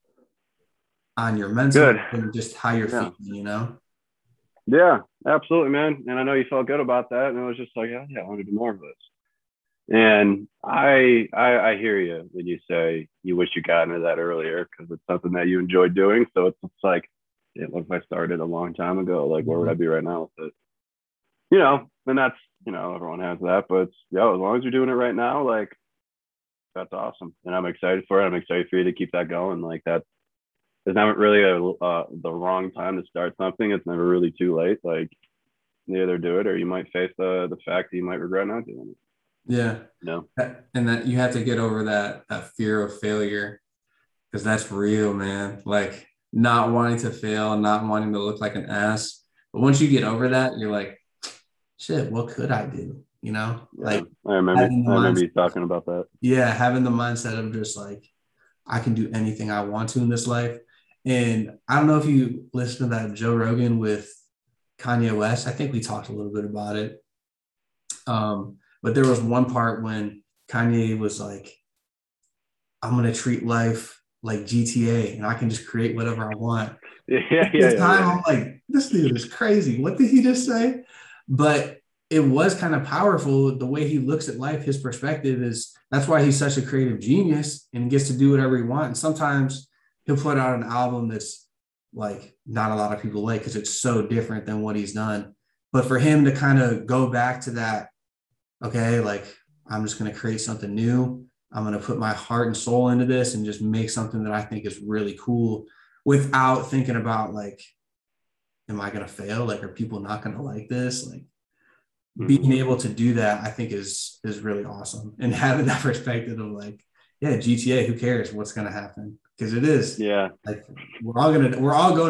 on your mental and just how you're feeling, you know? Yeah, absolutely, man. And I know you felt good about that. And it was just like, yeah, I want to do more of this. And I hear you when you say you wish you got into that earlier, because it's something that you enjoy doing. So it's like, what if I started a long time ago? Like, where would I be right now with it? You know, and that's, you know, everyone has that. But yeah, as long as you're doing it right now, like, that's awesome. And I'm excited for it. I'm excited for you to keep that going. Like, that, there's never really the wrong time to start something. It's never really too late. Like, you either do it or you might face the fact that you might regret not doing it. Yeah. No. And that you have to get over that fear of failure, because that's real, man. Like, not wanting to fail, not wanting to look like an ass. But once you get over that, you're like, shit, what could I do? You know, like, I remember you talking about that. Yeah. Having the mindset of just like, I can do anything I want to in this life. And I don't know if you listen to that Joe Rogan with Kanye West. I think we talked a little bit about it. But there was one part when Kanye was like, I'm going to treat life like GTA and I can just create whatever I want. Yeah. I'm like, this dude is crazy. What did he just say? But it was kind of powerful. The way he looks at life, his perspective is, that's why he's such a creative genius and gets to do whatever he wants. And sometimes he'll put out an album that's like not a lot of people like, because it's so different than what he's done. But for him to kind of go back to that, okay, like, I'm just going to create something new. I'm going to put my heart and soul into this and just make something that I think is really cool, without thinking about, like, am I going to fail? Like, are people not going to like this? Like, being able to do that, I think is really awesome. And having that perspective of like, yeah, GTA, who cares what's going to happen? Because it is. Yeah. Like, we're all going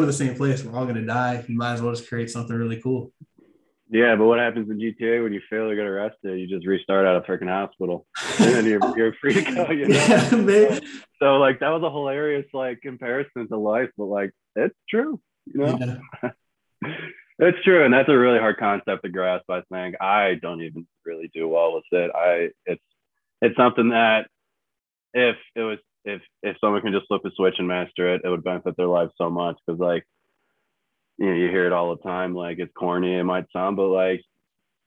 to the same place. We're all going to die. You might as well just create something really cool. Yeah, but what happens in GTA when you fail or get arrested? You just restart out of freaking hospital, and then you're free to go. You know? Yeah, man. So like, that was a hilarious like comparison to life, but like, it's true. You know, yeah. It's true, and that's a really hard concept to grasp. I think I don't even really do well with it. It's something that if someone can just flip a switch and master it, it would benefit their life so much, because like, you know, you hear it all the time, like, it's corny, it might sound, but like,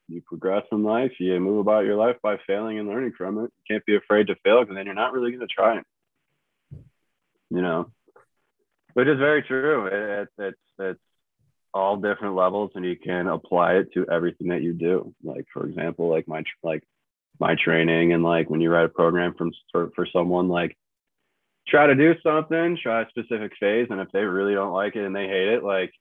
you progress in life, you move about your life by failing and learning from it. You can't be afraid to fail, because then you're not really going to try it, you know? Which is very true. It's all different levels, and you can apply it to everything that you do. Like, for example, like my training, and like when you write a program for someone, like, try to do something, try a specific phase, and if they really don't like it and they hate it, like,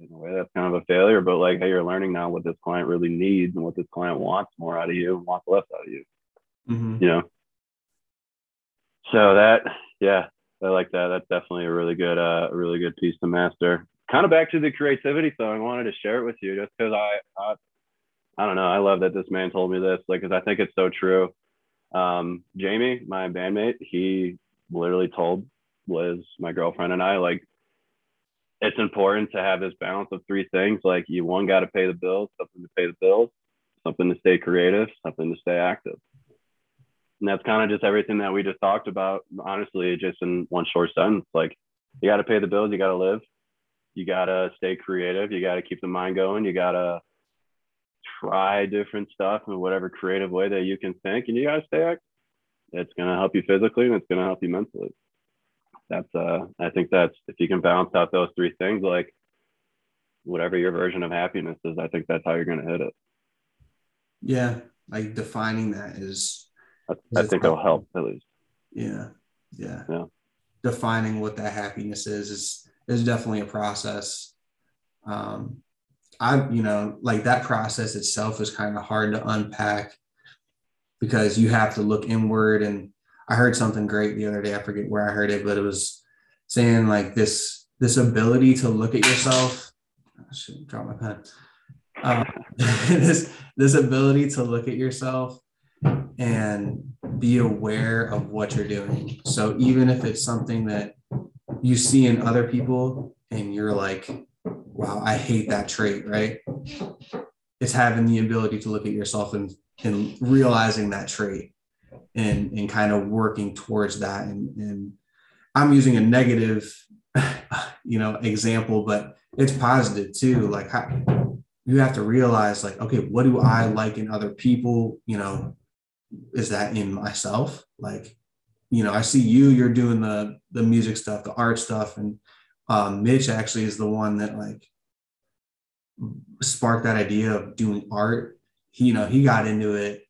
in a way, that's kind of a failure, but like, hey, you're learning now what this client really needs and what this client wants more out of you and wants less out of you. You know, so that, yeah, I like that. That's definitely a really good piece to master. Kind of back to the creativity thing, I wanted to share it with you just because I don't know, I love that this man told me this, like, because I think it's so true. Jamie, my bandmate, he literally told Liz, my girlfriend, and I, like, it's important to have this balance of three things. Like, you, one, got to pay the bills, something to stay creative, something to stay active. And that's kind of just everything that we just talked about, honestly, just in one short sentence. Like, you got to pay the bills, you got to live, you got to stay creative, you got to keep the mind going, you got to try different stuff in whatever creative way that you can think, and you got to stay active. It's going to help you physically and it's going to help you mentally. That's I think that's, if you can balance out those three things, like, whatever your version of happiness is, I think that's how you're going to hit it. Yeah, like, defining that is, I think it'll help at least. Yeah. Defining what that happiness is definitely a process. I'm, you know, like that process itself is kind of hard to unpack because you have to look inward. And I heard something great the other day. I forget where I heard it, but it was saying like this ability to look at yourself. I should drop my pen. This ability to look at yourself and be aware of what you're doing. So even if it's something that you see in other people and you're like, wow, I hate that trait, right? It's having the ability to look at yourself and realizing that trait and kind of working towards that. And I'm using a negative, you know, example, but it's positive too. Like you have to realize like, okay, what do I like in other people? You know, is that in myself? Like, you know, I see you're doing the music stuff, the art stuff. And Mitch actually is the one that like sparked that idea of doing art. He, you know, he got into it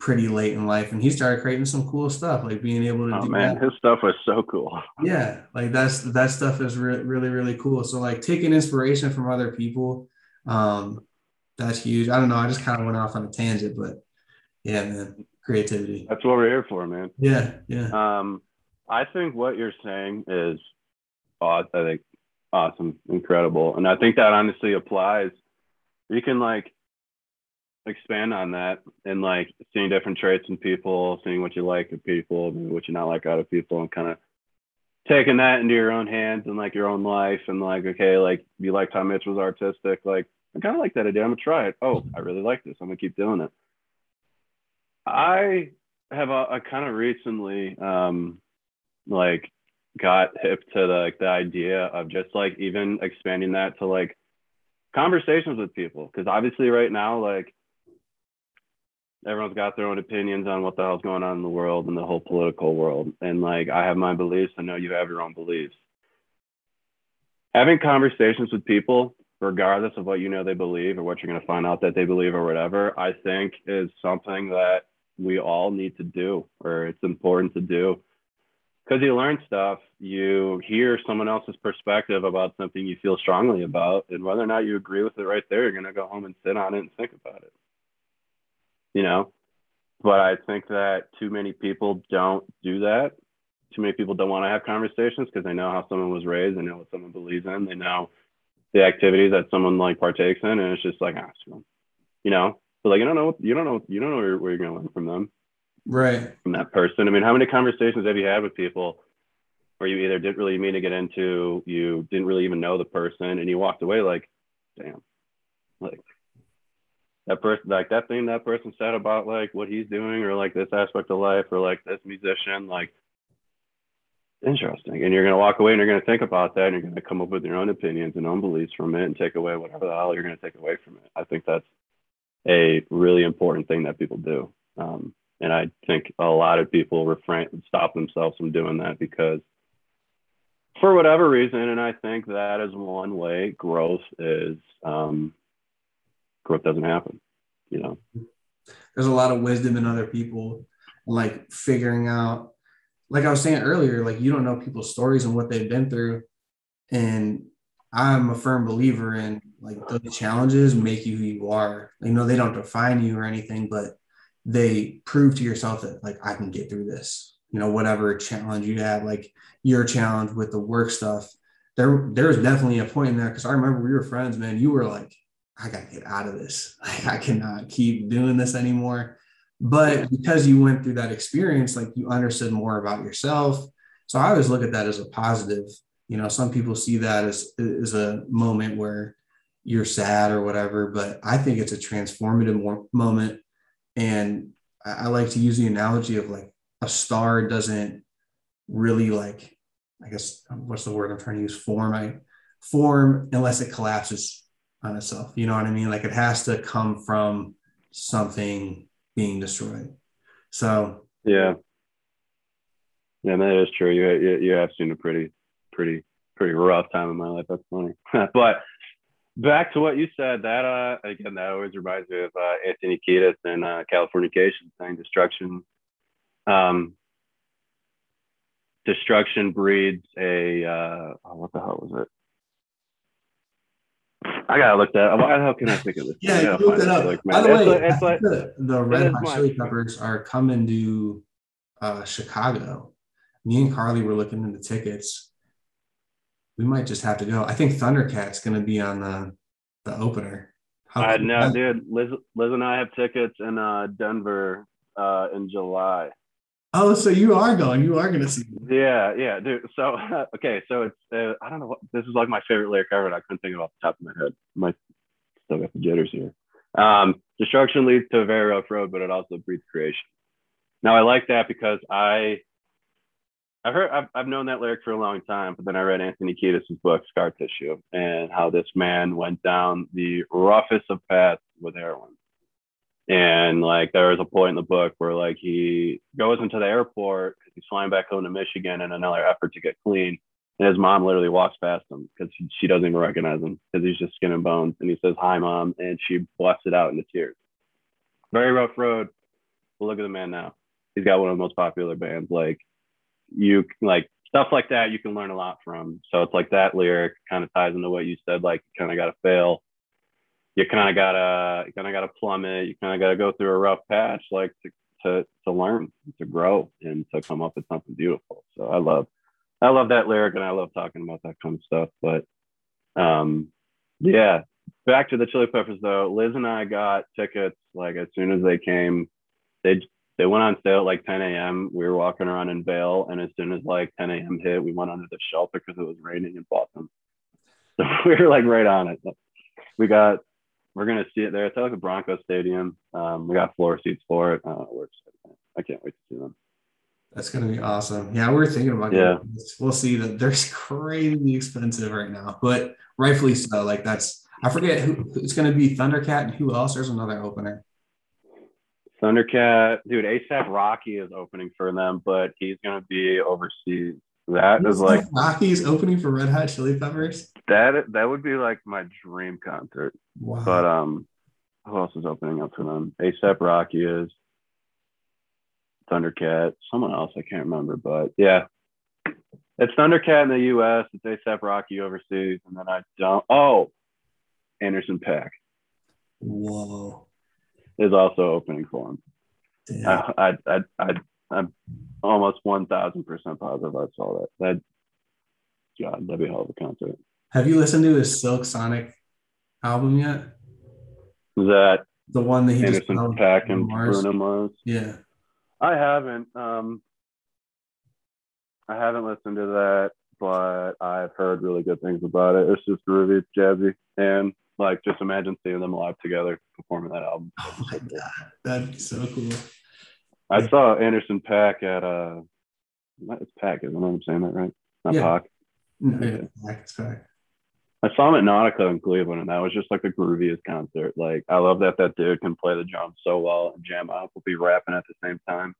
pretty late in life and he started creating some cool stuff, like being able to do that. His stuff was so cool. Yeah. Like that stuff is really, really cool. So like taking inspiration from other people, that's huge. I don't know. I just kind of went off on a tangent, but yeah, man, creativity. That's what we're here for, man. Yeah. Yeah. I think what you're saying is awesome, incredible. And I think that honestly applies. You can like expand on that and like seeing different traits in people, seeing what you like in people, maybe what you not like out of people, and kind of taking that into your own hands and like your own life. And like, okay, like you liked how Mitch was artistic. Like, I kind of like that idea. I'm gonna try it. Oh, I really like this. I'm gonna keep doing it. I have a kind of recently like got hip to the idea of just like even expanding that to like conversations with people, because obviously right now like everyone's got their own opinions on what the hell's going on in the world and the whole political world, and like I have my beliefs, I know you have your own beliefs. Having conversations with people regardless of what you know they believe or what you're going to find out that they believe or whatever, I think is something that we all need to do, or it's important to do, because you learn stuff, you hear someone else's perspective about something you feel strongly about, and whether or not you agree with it right there, you're going to go home and sit on it and think about it, you know? But I think that too many people don't do that. Too many people don't want to have conversations because they know how someone was raised, they know what someone believes in, they know the activities that someone like partakes in, and it's just like, you know, so like you don't know where you're going to learn from them, right? From that person. I mean, how many conversations have you had with people where you either didn't really mean to get into, you didn't really even know the person, and you walked away like, damn, like that person, like that thing that person said about like what he's doing, or like this aspect of life, or like this musician, like interesting. And you're going to walk away and you're going to think about that, and you're going to come up with your own opinions and own beliefs from it, and take away whatever the hell you're going to take away from it. I think that's a really important thing that people do. And I think a lot of people stop themselves from doing that because for whatever reason. And I think that is one way growth doesn't happen. You know, there's a lot of wisdom in other people, like figuring out, like I was saying earlier, like you don't know people's stories and what they've been through. And I'm a firm believer in like those challenges make you who you are. You know, they don't define you or anything, but they prove to yourself that like, I can get through this, you know, whatever challenge you had, like your challenge with the work stuff. There was definitely a point in there, because I remember we were friends, man. You were like, I got to get out of this. Like, I cannot keep doing this anymore. But because you went through that experience, like you understood more about yourself. So I always look at that as a positive. You know, some people see that as a moment where you're sad or whatever, but I think it's a transformative moment. And I like to use the analogy of like a star doesn't really like, I guess, what's the word I'm trying to use? Form unless it collapses on itself. You know what I mean? Like it has to come from something being destroyed. So yeah, that is true. You have seen a pretty rough time in my life. That's funny. But back to what you said, that again, that always reminds me of Anthony Kiedis and Californication saying destruction breeds a what the hell was it? I gotta look that up. How can I figure this? Yeah, look that up. By the way, the Red Hot Chili Peppers are coming to Chicago. Me and Carly were looking into tickets. We might just have to go. I think Thundercat's going to be on the opener. I know, dude. Liz and I have tickets in Denver in July. Oh, so you are going. You are going to see me. Yeah, dude. So, okay. So it's, I don't know. This is like my favorite lyric ever, and I couldn't think of it off the top of my head. I still got the jitters here. Destruction leads to a very rough road, but it also breeds creation. Now, I like that because I've known that lyric for a long time, but then I read Anthony Kiedis' book, Scar Tissue, and how this man went down the roughest of paths with heroin. And like, there was a point in the book where like he goes into the airport, he's flying back home to Michigan in another effort to get clean. And his mom literally walks past him because she doesn't even recognize him because he's just skin and bones. And he says, "Hi, Mom." And she busts it out into tears. Very rough road. But look at the man now. He's got one of the most popular bands. Like, you like stuff like that, you can learn a lot from. So it's like that lyric kind of ties into what you said, like you kind of got to fail, you kind of gotta plummet, you kind of gotta go through a rough patch, like to learn, to grow, and to come up with something beautiful. So I love that lyric, and I love talking about that kind of stuff. But yeah, back to the Chili Peppers though. Liz and I got tickets like as soon as they came. They went on sale at like 10 a.m. We were walking around in Vail, and as soon as like 10 a.m. hit, we went under the shelter because it was raining and bought them. So we were like right on it. We're gonna see it there. It's at like the Broncos Stadium. We got floor seats for it. We're excited. I can't wait to see them. That's gonna be awesome. Yeah, we were thinking about this. We'll see that they're crazy expensive right now, but rightfully so. Like I forget who it's gonna be. Thundercat and who else? There's another opener. Thundercat, dude, A$AP Rocky is opening for them, but he's going to be overseas. That is like Rocky's opening for Red Hot Chili Peppers. That would be like my dream concert. Wow. But who else is opening up for them? A$AP Rocky is, Thundercat, someone else I can't remember, but yeah. It's Thundercat in the US, it's A$AP Rocky overseas, and then Anderson .Paak. Whoa. Is also opening for him. Yeah. I'm almost 1,000% positive I saw that. God, that'd be a hell of a concert. Have you listened to his Silk Sonic album yet? Is that the one that he Anderson just .Paak and Bruno Mars? Yeah, I haven't. I haven't listened to that, but I've heard really good things about it. It's just groovy, jazzy, and like, just imagine seeing them live together performing that album. Oh my God, that'd be so cool. I saw Anderson .Paak at it's Paak, isn't it? I'm saying that right? Not Paak. No, yeah, it's Paak. I saw him at Nautica in Cleveland, and that was just like the grooviest concert. Like, I love that dude can play the drums so well and jam out. We'll be rapping at the same time.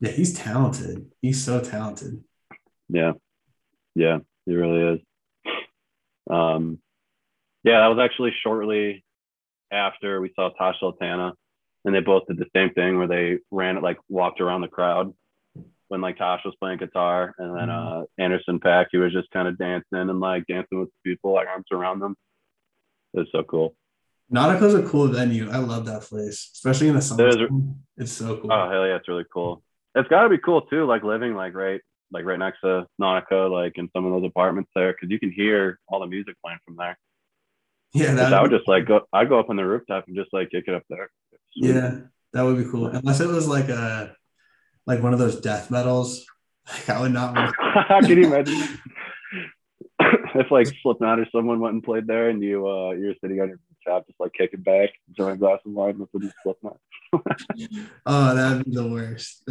Yeah, he's talented. He's so talented. Yeah, he really is. Yeah, that was actually shortly after we saw Tash Sultana, and they both did the same thing where they walked around the crowd when like Tash was playing guitar, and then Anderson .Paak, he was just kind of dancing with the people, like arms around them. It was so cool. Nautica's a cool venue. I love that place, especially in the summer. It's so cool. Oh hell yeah, it's really cool. It's got to be cool too, like living right next to Nautica, like in some of those apartments there, because you can hear all the music playing from there. Yeah, that I would just like go. I'd go up on the rooftop and just like kick it up there. Sweet. Yeah, that would be cool. Unless it was like a one of those death metals, like I would not want to. Can you imagine if like Slipknot or someone went and played there, and you're sitting on your rooftop just like kicking back, enjoying a glass of wine with some Slipknot? Oh, that'd be the worst.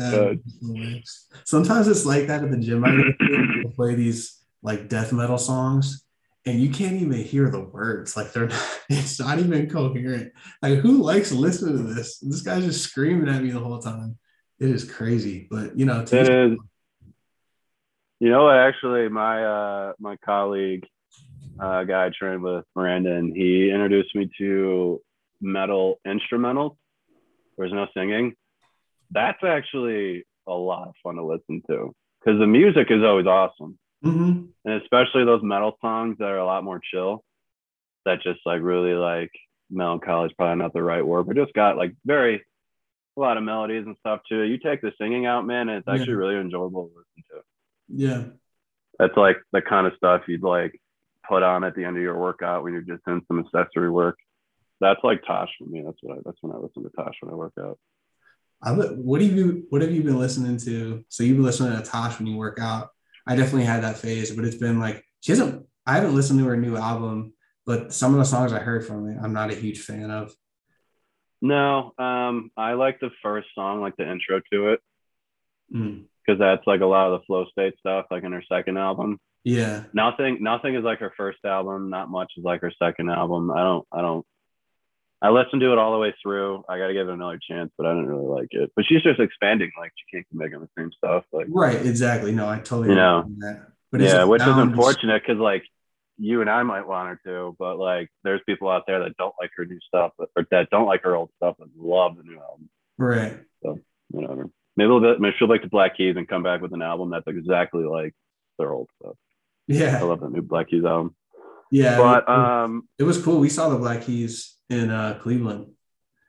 Sometimes it's like that at the gym. I play these like death metal songs, and you can't even hear the words. Like it's not even coherent. Like, who likes listening to this? This guy's just screaming at me the whole time. It is crazy, but it is. Actually, my colleague, guy I trained with, Miranda, and he introduced me to metal instrumentals. There's no singing. That's actually a lot of fun to listen to because the music is always awesome. Mm-hmm. And especially those metal songs that are a lot more chill. that just like really like melancholy is probably not the right word, but just got like very a lot of melodies and stuff too. You take the singing out, man, and it's actually really enjoyable to listen to. Yeah, that's like the kind of stuff you'd like put on at the end of your workout when you're just in some accessory work. That's like Tosh for me. That's when I listen to Tosh when I work out. What have you been listening to? So you've been listening to Tosh when you work out. I definitely had that phase, but it's been like I haven't listened to her new album, but some of the songs I heard from it, I'm not a huge fan of. No, I like the first song, like the intro to it, because that's like a lot of the flow state stuff, like in her second album. Yeah. Nothing is like her first album. Not much is like her second album. I listened to it all the way through. I got to give it another chance, but I didn't really like it. But she's just expanding. Like, she can't keep making the same stuff. Like, right, exactly. No, I totally understand that. But yeah, which is unfortunate because, like, you and I might want her to, but, like, there's people out there that don't like her new stuff, or that don't like her old stuff and love the new album. Right. So, whatever. Maybe she'll like the Black Keys and come back with an album that's exactly like their old stuff. Yeah. I love that new Black Keys album. Yeah. But it was cool. We saw the Black Keys in Cleveland.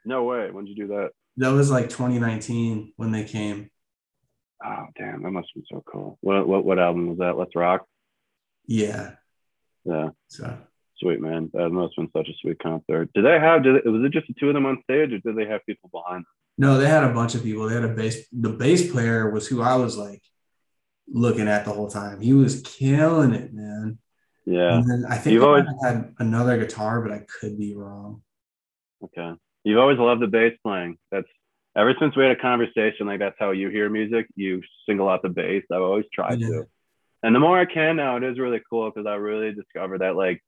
No way. When'd you do that? That was like 2019 when they came. Oh damn, that must have been so cool. What album was that? Let's Rock? Yeah. So sweet, man. That must have been such a sweet concert. Was it just the two of them on stage, or did they have people behind them? No, they had a bunch of people. They had the bass player was who I was like looking at the whole time. He was killing it, man. Yeah. And then I think I had another guitar, but I could be wrong. Okay. You've always loved the bass playing. That's ever since we had a conversation, like that's how you hear music. You single out the bass. I've always tried to. And the more I can now, it is really cool because I really discovered that like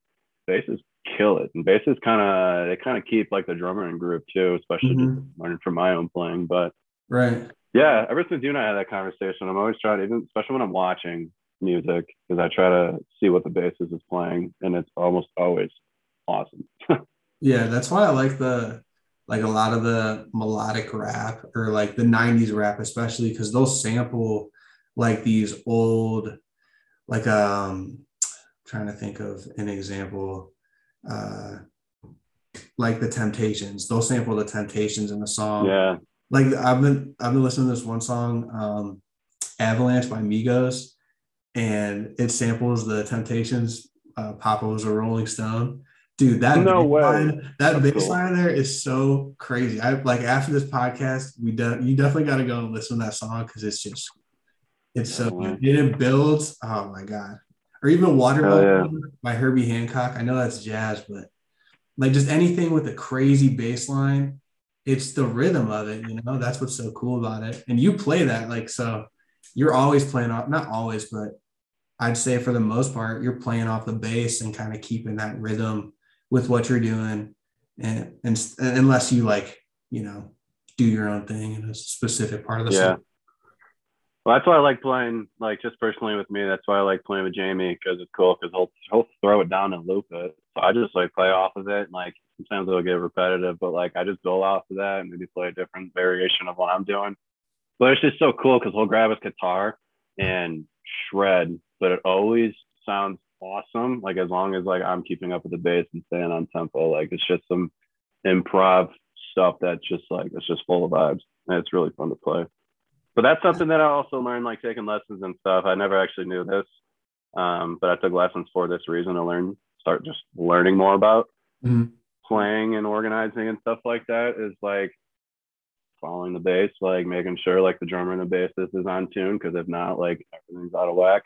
basses kill it. And basses kind of keep like the drummer in group too, especially just learning from my own playing. But right. Yeah, ever since you and I had that conversation, I'm always trying to, even especially when I'm watching music, because I try to see what the bassist is playing, and it's almost always awesome. Yeah, that's why I like a lot of the melodic rap or like the 90s rap, especially because they'll sample like these old, like trying to think of an example, like the Temptations. They'll sample the Temptations in the song. Yeah, like I've been listening to this one song, Avalanche by Migos. And it samples the Temptations, Papa Was a Rolling Stone. Dude, that bass line there is so crazy. I like after this podcast, you definitely got to go and listen to that song because it's so good. And it builds. Oh my god! Or even Watermelon by Herbie Hancock. I know that's jazz, but like just anything with a crazy bass line, it's the rhythm of it. You know, that's what's so cool about it. And you play that like so. You're always playing off, not always, but I'd say for the most part, you're playing off the bass and kind of keeping that rhythm with what you're doing. And unless you like, do your own thing in a specific part of the song. Well, that's why I like playing, like just personally with me, that's why I like playing with Jamie, because it's cool because he'll throw it down and loop it. So I just like play off of it. And, like sometimes it'll get repetitive, but like I just build off of that and maybe play a different variation of what I'm doing. But it's just so cool because he'll grab his guitar and shred, but it always sounds awesome. Like as long as like I'm keeping up with the bass and staying on tempo, like it's just some improv stuff that's just like it's just full of vibes, and it's really fun to play. But that's something that I also learned, like taking lessons and stuff. I never actually knew this, but I took lessons for this reason to start learning more about playing and organizing and stuff like that. Is like following the bass, like making sure like the drummer and the bassist is on tune, because if not, like everything's out of whack.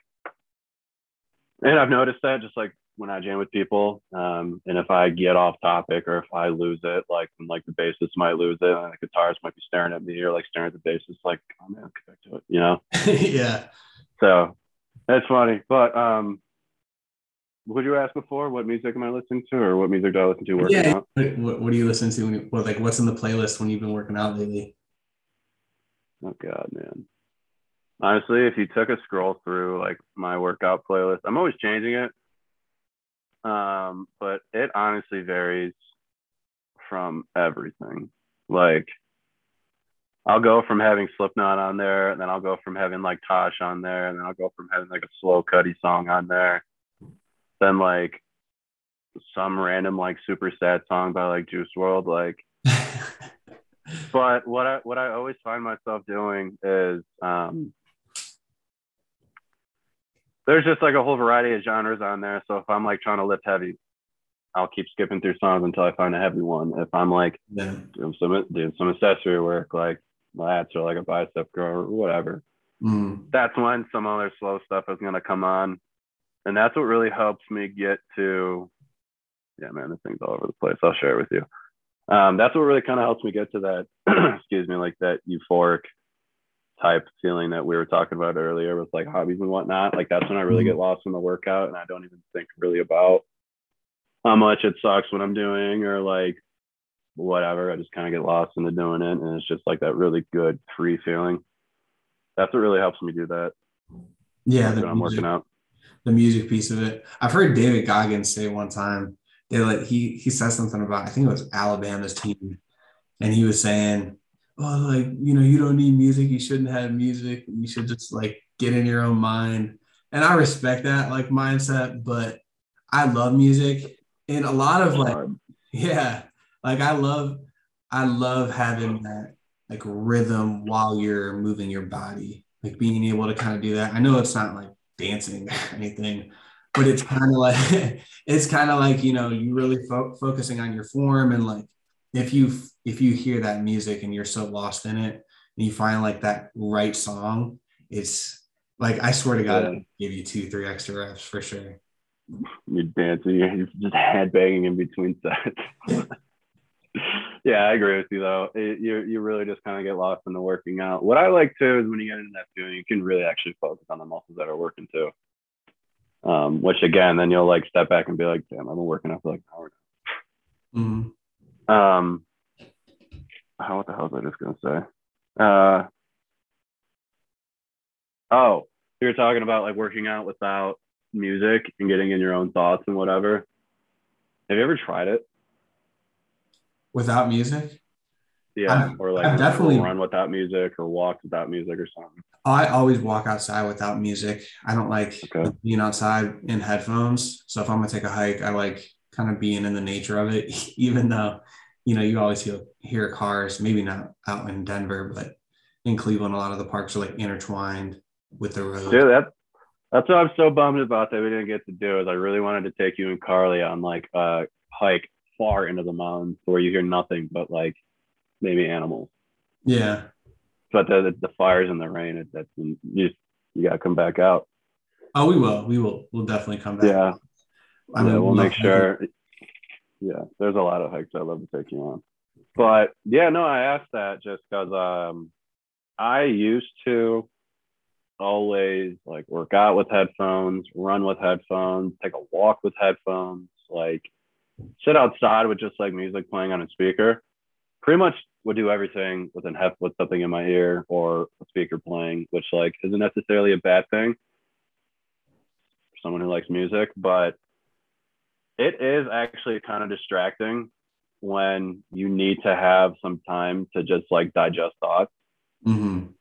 And I've noticed that just like when I jam with people, and if I get off topic or if I lose it, like then, like the bassist might lose it and the guitarist might be staring at me or like staring at the bassist like, oh man, get back to it, Yeah, so that's funny. But what did you ask before? What music am I listening to, or what music do I listen to working out? What do you listen to? What's in the playlist when you've been working out lately? Oh god, man. Honestly, if you took a scroll through like my workout playlist, I'm always changing it. But it honestly varies from everything. Like I'll go from having Slipknot on there, and then I'll go from having like Tosh on there, and then I'll go from having like a Slow Cutty song on there. Then like some random like super sad song by like Juice WRLD, like. But what I always find myself doing is there's just like a whole variety of genres on there. So if I'm like trying to lift heavy, I'll keep skipping through songs until I find a heavy one. If I'm like doing some accessory work, like lats or like a bicep curl or whatever, that's when some other slow stuff is going to come on. And that's what really helps me get to, yeah, man, this thing's all over the place. I'll share it with you. That's what really kind of helps me get to that, excuse me, like that euphoric type feeling that we were talking about earlier with like hobbies and whatnot. Like that's when I really get lost in the workout and I don't even think really about how much it sucks what I'm doing or like whatever. I just kind of get lost into doing it. And it's just like that really good free feeling. That's what really helps me do that. Yeah. When I'm working out. The music piece of it. I've heard David Goggins say one time, they like he said something about, I think it was Alabama's team, and he was saying, "Oh, like, you know, you don't need music. You shouldn't have music. You should just like get in your own mind." And I respect that like mindset, but I love music, and a lot of like, yeah, like I love having that like rhythm while you're moving your body, like being able to kind of do that. I know it's not like dancing or anything, but it's kind of like you know, you really focusing on your form, and like if you hear that music and you're so lost in it and you find like that right song, it's like I swear to God, it'll give you 2-3 extra reps for sure. You're dancing, you're just headbanging in between sets. Yeah, I agree with you though. You really just kind of get lost in the working out. What I like too is when you get into that feeling, you can really actually focus on the muscles that are working too. Which again, then you'll like step back and be like, damn, I've been working out for like an hour now. What the hell was I just going to say? Oh, you were talking about like working out without music and getting in your own thoughts and whatever. Have you ever tried it? Without music? Yeah, or like I've definitely run without music or walk without music or something. I always walk outside without music. I don't like being outside in headphones. So if I'm going to take a hike, I like kind of being in the nature of it, even though, you know, you always hear cars, maybe not out in Denver, but in Cleveland, a lot of the parks are like intertwined with the road. Dude, that's what I'm so bummed about that we didn't get to do, is I really wanted to take you and Carly on like a hike far into the mountains where you hear nothing but like maybe animals. Yeah. But the fires and the rain, you gotta come back out. Oh, we will. We'll definitely come back. Yeah. I mean, we'll make sure. Yeah, there's a lot of hikes I'd love to take you on. But yeah, no, I asked that just because I used to always like work out with headphones, run with headphones, take a walk with headphones, like sit outside with just like music playing on a speaker. Pretty much would do everything with something in my ear or a speaker playing, which like isn't necessarily a bad thing for someone who likes music, but it is actually kind of distracting when you need to have some time to just like digest thoughts. You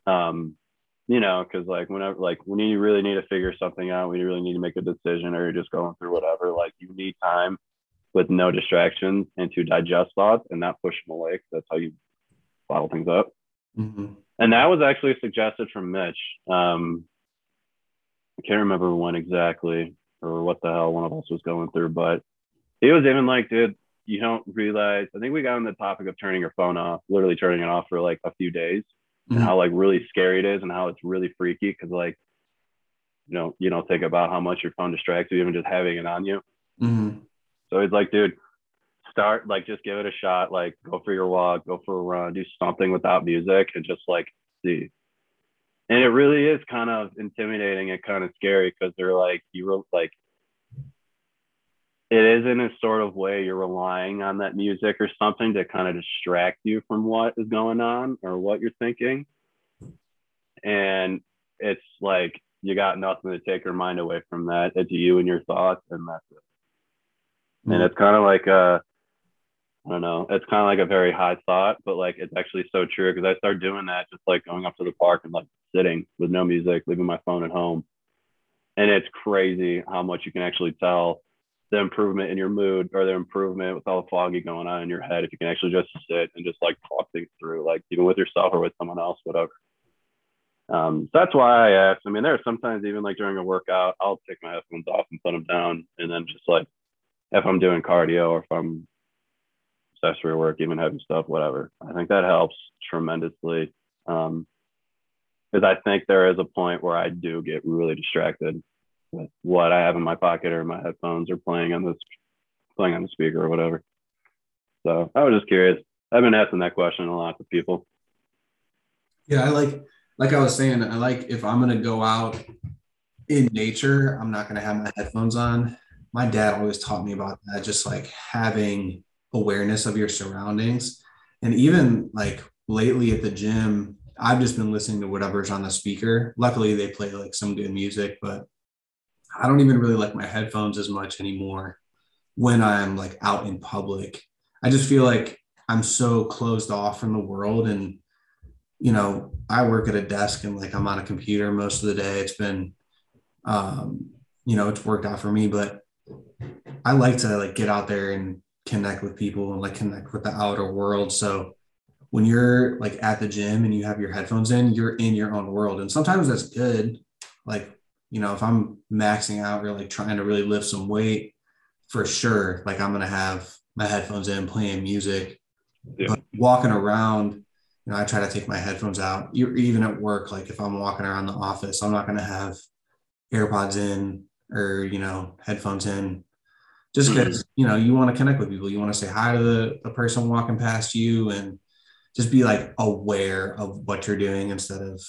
know, because like whenever, like when you really need to figure something out, when you really need to make a decision, or you're just going through whatever, like you need time with no distractions and to digest thoughts and not push them away. That's how you bottle things up. And that was actually suggested from Mitch. I can't remember when exactly or what the hell one of us was going through, but he was even like, dude, you don't realize, I think we got on the topic of turning your phone off, literally turning it off for like a few days, and how like really scary it is and how it's really freaky. Cause like, you don't think about how much your phone distracts you, even just having it on you. So he's like, dude, start, like, just give it a shot. Like, go for your walk, go for a run, do something without music and just, like, see. And it really is kind of intimidating and kind of scary because they're, like, it is in a sort of way you're relying on that music or something to kind of distract you from what is going on or what you're thinking. And it's, like, you got nothing to take your mind away from that. It's you and your thoughts, and that's it. And it's kind of like it's kind of like a very high thought, but like it's actually so true because I started doing that, just like going up to the park and like sitting with no music, leaving my phone at home. And it's crazy how much you can actually tell the improvement in your mood or the improvement with all the foggy going on in your head if you can actually just sit and just like talk things through, like even with yourself or with someone else, whatever. So that's why I asked. I mean, there are sometimes even like during a workout, I'll take my headphones off and put them down, and then just like if I'm doing cardio or if I'm accessory work, even heavy stuff, whatever. I think that helps tremendously. Because I think there is a point where I do get really distracted with what I have in my pocket or my headphones or playing on the speaker or whatever. So I was just curious. I've been asking that question a lot to people. Yeah, like I was saying, I like if I'm going to go out in nature, I'm not going to have my headphones on. My dad always taught me about that, just like having awareness of your surroundings. And even like lately at the gym, I've just been listening to whatever's on the speaker. Luckily, they play like some good music, but I don't even really like my headphones as much anymore when I'm like out in public. I just feel like I'm so closed off from the world. And, you know, I work at a desk and like I'm on a computer most of the day. It's been, you know, it's worked out for me, but I like to like get out there and connect with people and like connect with the outer world. So when you're like at the gym and you have your headphones in, you're in your own world. And sometimes that's good. Like, you know, if I'm maxing out or like trying to really lift some weight, for sure, like I'm going to have my headphones in playing music. Yeah. But walking around, you know, I try to take my headphones out. You're even at work. Like if I'm walking around the office, I'm not going to have AirPods in or, you know, headphones in, just because, you know, you want to connect with people. You want to say hi to the person walking past you and just be like aware of what you're doing instead of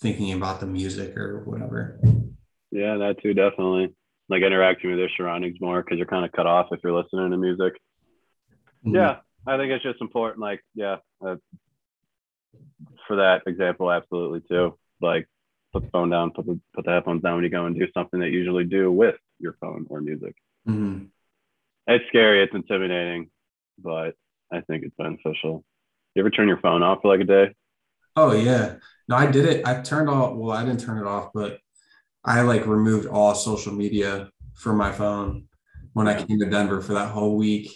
thinking about the music or whatever. Yeah, that too, definitely. Like interacting with your surroundings more because you're kind of cut off if you're listening to music. Mm-hmm. Yeah, I think it's just important. Like, yeah, for that example, absolutely too. Like, put the phone down, put the headphones down when you go and do something that you usually do with your phone or music. Mm-hmm. It's scary, it's intimidating, but I think it's beneficial. You ever turn your phone off for like a day? Oh yeah. No, I did it. I didn't turn it off, but I like removed all social media from my phone when I came to Denver for that whole week.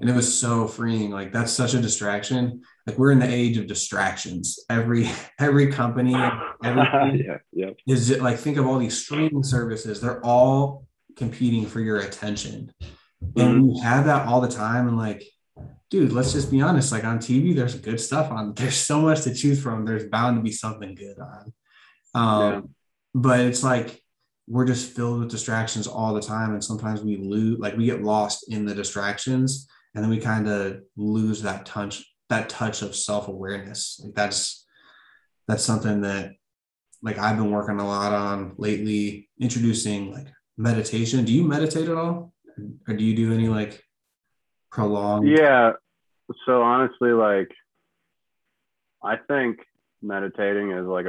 And it was so freeing. Like that's such a distraction. Like we're in the age of distractions. Every company, everything yeah. Is it like, think of all these streaming services. They're all competing for your attention. Mm-hmm. And you have that all the time. And like, dude, let's just be honest. Like on TV, there's good stuff on. There's so much to choose from. There's bound to be something good on. Yeah. But it's like we're just filled with distractions all the time, and sometimes we lose, like we get lost in the distractions, and then we kind of lose that touch of self-awareness. Like that's something that like I've been working a lot on lately, introducing like meditation. Do you meditate at all, or do you do any like prolonged? Yeah. So honestly, like I think meditating is like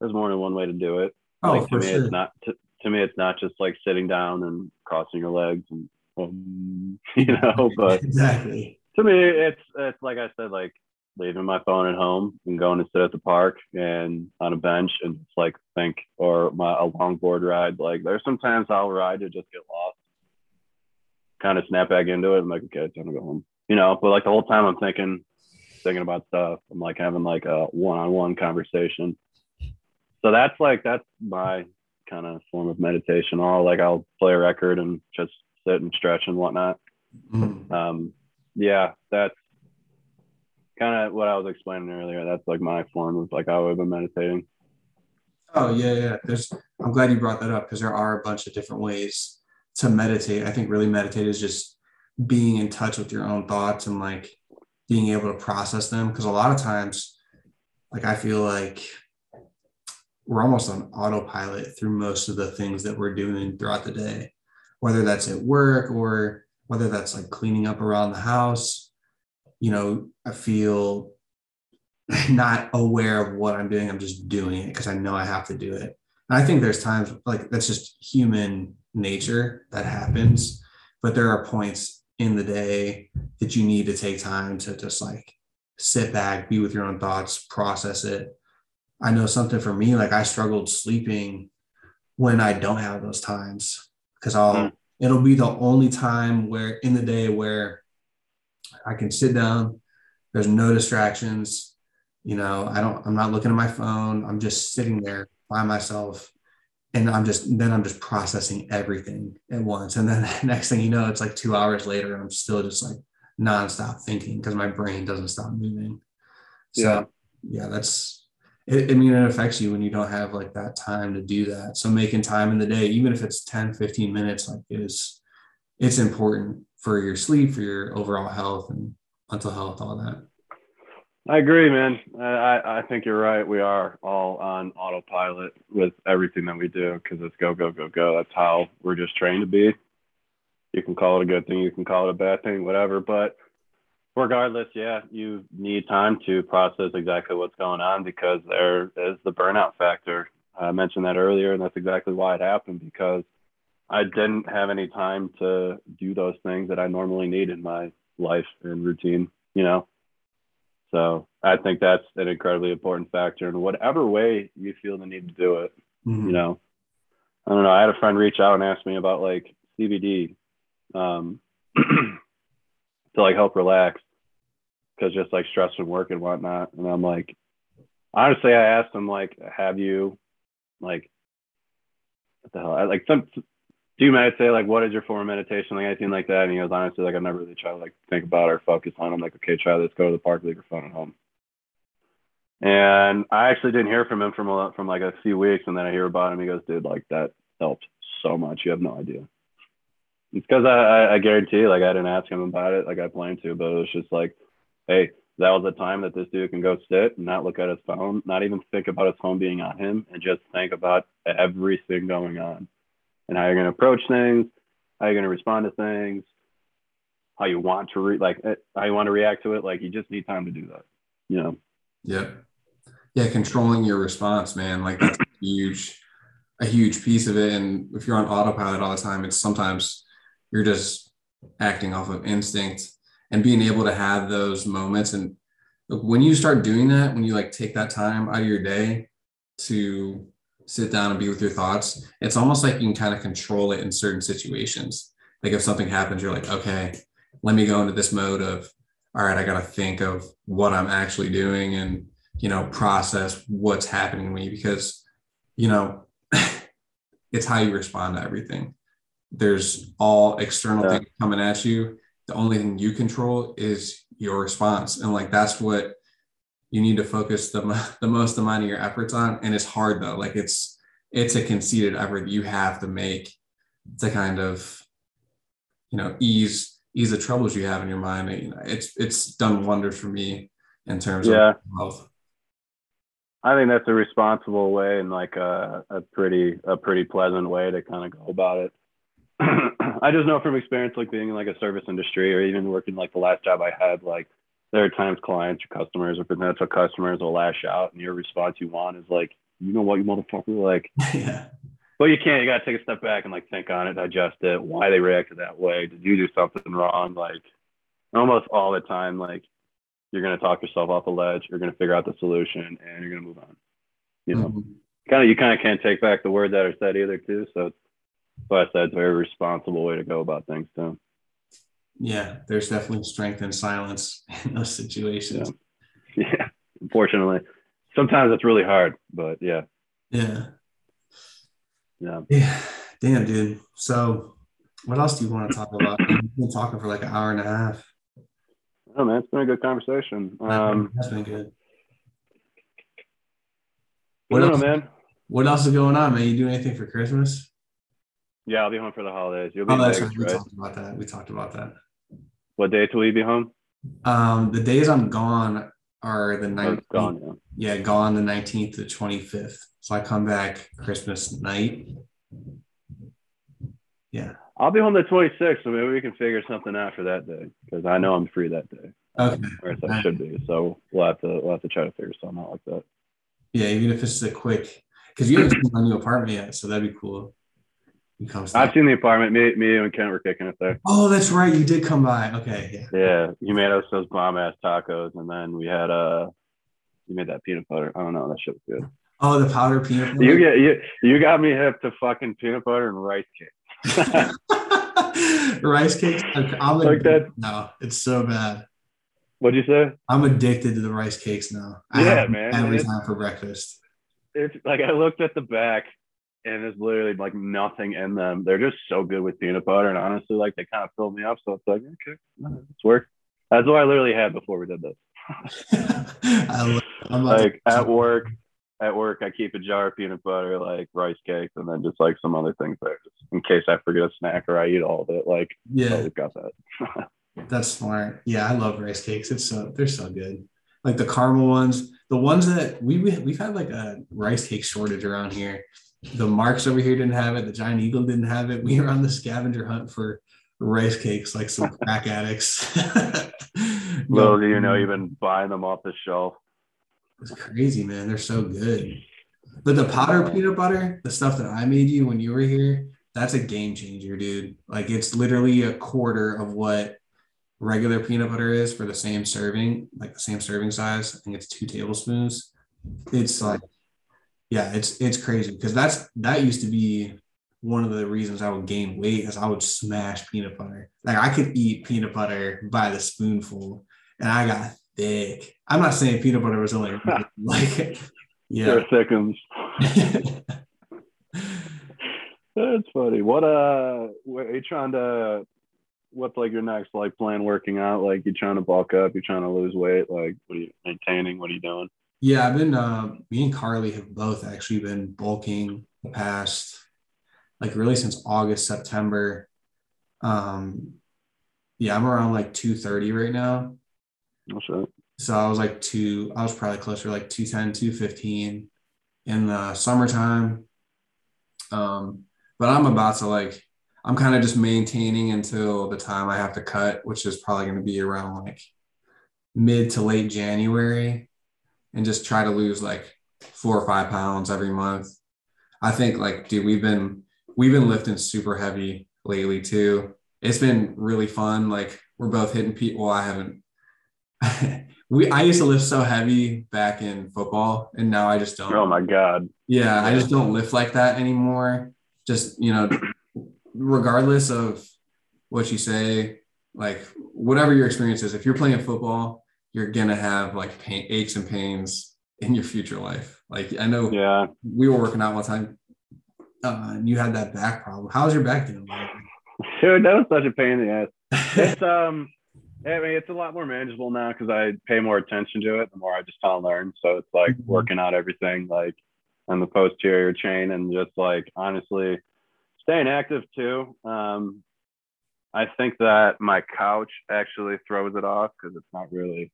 there's more than one way to do it. Oh, like, for sure. To me, it's not just like sitting down and crossing your legs and you know. But exactly. To me, it's like I said, like leaving my phone at home and going to sit at the park and on a bench and just like think, or a longboard ride. Like there's sometimes I'll ride to just get lost, kind of snap back into it. I'm like, okay, it's time to go home, you know. But like the whole time I'm thinking about stuff. I'm like having like a one-on-one conversation. So that's my kind of form of meditation. I'll play a record and just sit and stretch and whatnot. Mm-hmm. Yeah, that's kind of what I was explaining earlier. That's like my form of like how I've been meditating. Oh yeah. I'm glad you brought that up because there are a bunch of different ways to meditate. I think really meditate is just being in touch with your own thoughts and like being able to process them. Because a lot of times, like I feel like we're almost on autopilot through most of the things that we're doing throughout the day, whether that's at work or whether that's like cleaning up around the house. You know, I feel not aware of what I'm doing. I'm just doing it because I know I have to do it. And I think there's times like that's just human nature that happens, but there are points in the day that you need to take time to just like sit back, be with your own thoughts, process it. I know something for me, like I struggled sleeping when I don't have those times. because it'll be the only time where in the day where I can sit down. There's no distractions. You know, I'm not looking at my phone. I'm just sitting there by myself. And I'm just processing everything at once. And then the next thing you know, it's like 2 hours later and I'm still just like nonstop thinking because my brain doesn't stop moving. So yeah, that's it. I mean, it affects you when you don't have like that time to do that. So making time in the day, even if it's 10, 15 minutes, like it's important for your sleep, for your overall health and mental health, all that. I agree, man. I think you're right. We are all on autopilot with everything that we do because it's go, go, go, go. That's how we're just trained to be. You can call it a good thing. You can call it a bad thing, whatever. But regardless, yeah, you need time to process exactly what's going on because there is the burnout factor. I mentioned that earlier, and that's exactly why it happened because I didn't have any time to do those things that I normally need in my life and routine, you know? So I think that's an incredibly important factor in whatever way you feel the need to do it. Mm-hmm. You know, I don't know. I had a friend reach out and ask me about like CBD to like help relax because just like stress from work and whatnot. And I'm like, honestly, I asked him like, have you like, what the hell? Do you meditate? Like, what is your form of meditation? Like anything like that. And he goes, honestly, like I've never really tried to like think about or focus on. I'm like, okay, try this. Go to the park, leave your phone at home. And I actually didn't hear from him from like a few weeks. And then I hear about him. He goes, dude, like that helped so much. You have no idea. It's because I guarantee like I didn't ask him about it. Like I planned to, but it was just like, hey, that was a time that this dude can go sit and not look at his phone, not even think about his phone being on him and just think about everything going on. And how you're going to approach things, how you're going to respond to things, how you want to react to it. Like you just need time to do that, you know? Yeah. Yeah. Controlling your response, man. Like that's a huge piece of it. And if you're on autopilot all the time, it's sometimes you're just acting off of instinct and being able to have those moments. And when you start doing that, when you like take that time out of your day to sit down and be with your thoughts, it's almost like you can kind of control it in certain situations. Like if something happens, you're like, okay, let me go into this mode of, all right, I got to think of what I'm actually doing and, you know, process what's happening to me because, you know, it's how you respond to everything. There's all external things coming at you. The only thing you control is your response. And like, that's what you need to focus the most amount of your efforts on. And it's hard though. Like it's a conceited effort you have to make to kind of, you know, ease the troubles you have in your mind. You know, it's done wonders for me in terms of health. I think that's a responsible way and like a pretty pleasant way to kind of go about it. I just know from experience, like being in like a service industry or even working like the last job I had, like, there are times clients or customers or potential customers will lash out and your response you want is like, you know what, you motherfucker, like, yeah. But you can't, you got to take a step back and like think on it, digest it, why they reacted that way. Did you do something wrong? Like almost all the time, like you're going to talk yourself off a ledge. You're going to figure out the solution and you're going to move on. You know, you kind of can't take back the word that are said either too. So that's a very responsible way to go about things too. Yeah, there's definitely strength in silence in those situations. Yeah, unfortunately. Sometimes it's really hard, but yeah. Yeah. Damn, dude. So what else do you want to talk about? We've been talking for like an hour and a half. Oh, man, it's been a good conversation. That's been good. What else is going on, man? You doing anything for Christmas? Yeah, I'll be home for the holidays. You'll be Vegas, right? We talked about that. What dates will you be home? The days I'm gone are the 19th. Gone the 19th to 25th. So I come back Christmas night. Yeah. I'll be home the 26th, so maybe we can figure something out for that day because I know I'm free that day. Okay. Or I should be. So we'll have to try to figure something out like that. Yeah, even if it's a quick, because you haven't seen my new apartment yet, so that'd be cool. I've seen the apartment. Me and Kent were kicking it there. Oh, that's right. You did come by. Okay. Yeah. You made us those bomb ass tacos, and then we had you made that peanut butter. I don't know. That shit was good. Oh, the powder peanut butter. You got me hip to fucking peanut butter and rice cake. Rice cakes. I'm like that. No, it's so bad. What'd you say? I'm addicted to the rice cakes now. Yeah, man. Every time for breakfast. It's like I looked at the back and there's literally like nothing in them. They're just so good with peanut butter. And honestly, like they kind of filled me up. So it's like, okay, let's work. That's what I literally had before we did this. I'm like at work, I keep a jar of peanut butter, like rice cakes, and then just like some other things there, just in case I forget a snack or I eat all of it. Like, yeah, we've got that. That's smart. Yeah, I love rice cakes. They're so good. Like the caramel ones, the ones that we've had like a rice cake shortage around here. The Marks over here didn't have it. The Giant Eagle didn't have it. We were on the scavenger hunt for rice cakes, like some crack addicts. Little do you know, you've been buying them off the shelf. It's crazy, man. They're so good. But the powder peanut butter, the stuff that I made you when you were here, that's a game changer, dude. Like it's literally a quarter of what regular peanut butter is for the same serving, like the same serving size. I think it's 2 tablespoons. It's like, yeah, it's crazy because that used to be one of the reasons I would gain weight is I would smash peanut butter. Like I could eat peanut butter by the spoonful and I got thick. I'm not saying peanut butter was only like, yeah. They're thickums. That's funny. Are you trying to, what's like your next like plan working out? Like you trying to bulk up, you're trying to lose weight. Like what are you maintaining? What are you doing? Yeah, I've been, me and Carly have both actually been bulking the past, like really since August, September. Yeah, I'm around like 230 right now. Sure. So I was probably closer to like 210, 215 in the summertime. But I'm about to I'm kind of just maintaining until the time I have to cut, which is probably going to be around like mid to late January, and just try to lose like 4 or 5 pounds every month. I think like, dude, we've been lifting super heavy lately too. It's been really fun. Like we're both hitting people. I used to lift so heavy back in football and now I just don't. Oh my God. Yeah. I just don't lift like that anymore. Just, regardless of what you say, like whatever your experience is, if you're playing football, you're going to have like aches and pains in your future life. Like I know we were working out one time. And you had that back problem. How's your back doing? Dude, that was such a pain in the ass. It's it's a lot more manageable now because I pay more attention to it. The more I just kind of learn, so it's like working out everything, like on the posterior chain, and just like honestly staying active too. I think that my couch actually throws it off because it's not really.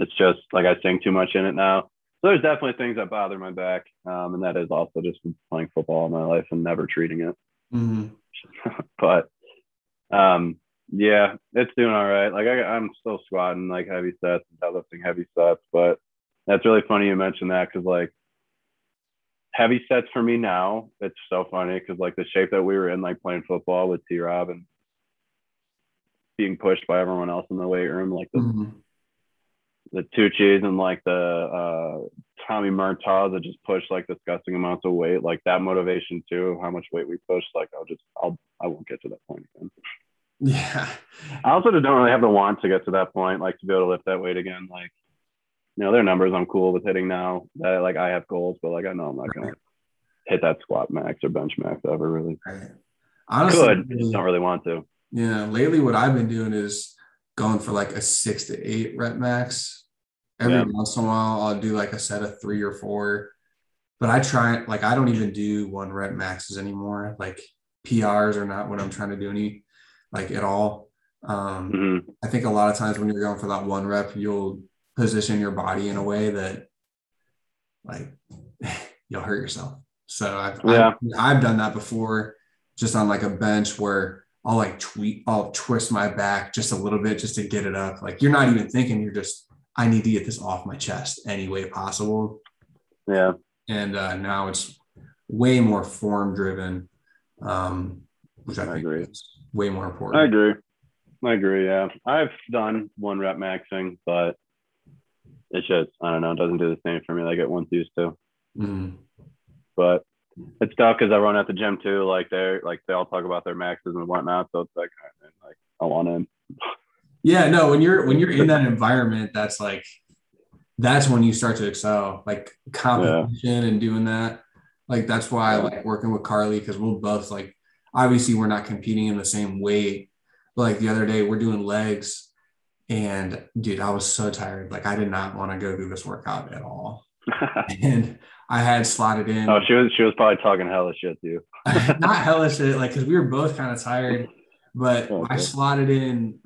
It's just like I sink too much in it now. So there's definitely things that bother my back. And that is also just playing football all my life and never treating it. Mm-hmm. But yeah, it's doing all right. Like I'm still squatting like heavy sets and deadlifting heavy sets, but that's really funny you mentioned that because like heavy sets for me now, it's so funny because like the shape that we were in like playing football with T-Rob and being pushed by everyone else in the weight room, like the mm-hmm. The Tucci's and like the Tommy Murtaugh's that just push like disgusting amounts of weight, like that motivation too of how much weight we push. Like I won't get to that point again. Yeah. I also just don't really have the want to get to that point, like to be able to lift that weight again. Like, their numbers I'm cool with hitting now. That like I have goals, but like I know I'm not gonna hit that squat max or bench max ever really. Right. Honestly, I just don't really want to. Yeah. Lately, what I've been doing is going for like a 6 to 8 rep max every once in a while. I'll do like a set of 3 or 4, but I try like I don't even do 1 rep maxes anymore. Like PRs are not what I'm trying to do any like at all. Mm-hmm. I think a lot of times when you're going for that 1 rep, you'll position your body in a way that like you'll hurt yourself. So I've done that before, just on like a bench where I'll twist my back just a little bit just to get it up. Like you're not even thinking, you're just, I need to get this off my chest any way possible. Yeah. And now it's way more form driven, which I think agree is way more important. I agree. Yeah. I've done 1 rep maxing, but it's just, I don't know. It doesn't do the same for me like it once used to, but it's tough because everyone at the gym too, like they're like they all talk about their maxes and whatnot. So it's like, all right, man, like I want in. Yeah, no, when you're in that environment, that's when you start to excel, like competition and doing that. Like that's why I like working with Carly, because we'll both like, obviously we're not competing in the same weight. But like the other day we're doing legs and dude, I was so tired. Like I did not want to go do this workout at all. And I had slotted in. Oh, she was probably talking hella shit to you. Not hella shit, like because we were both kind of tired. But okay. I slotted in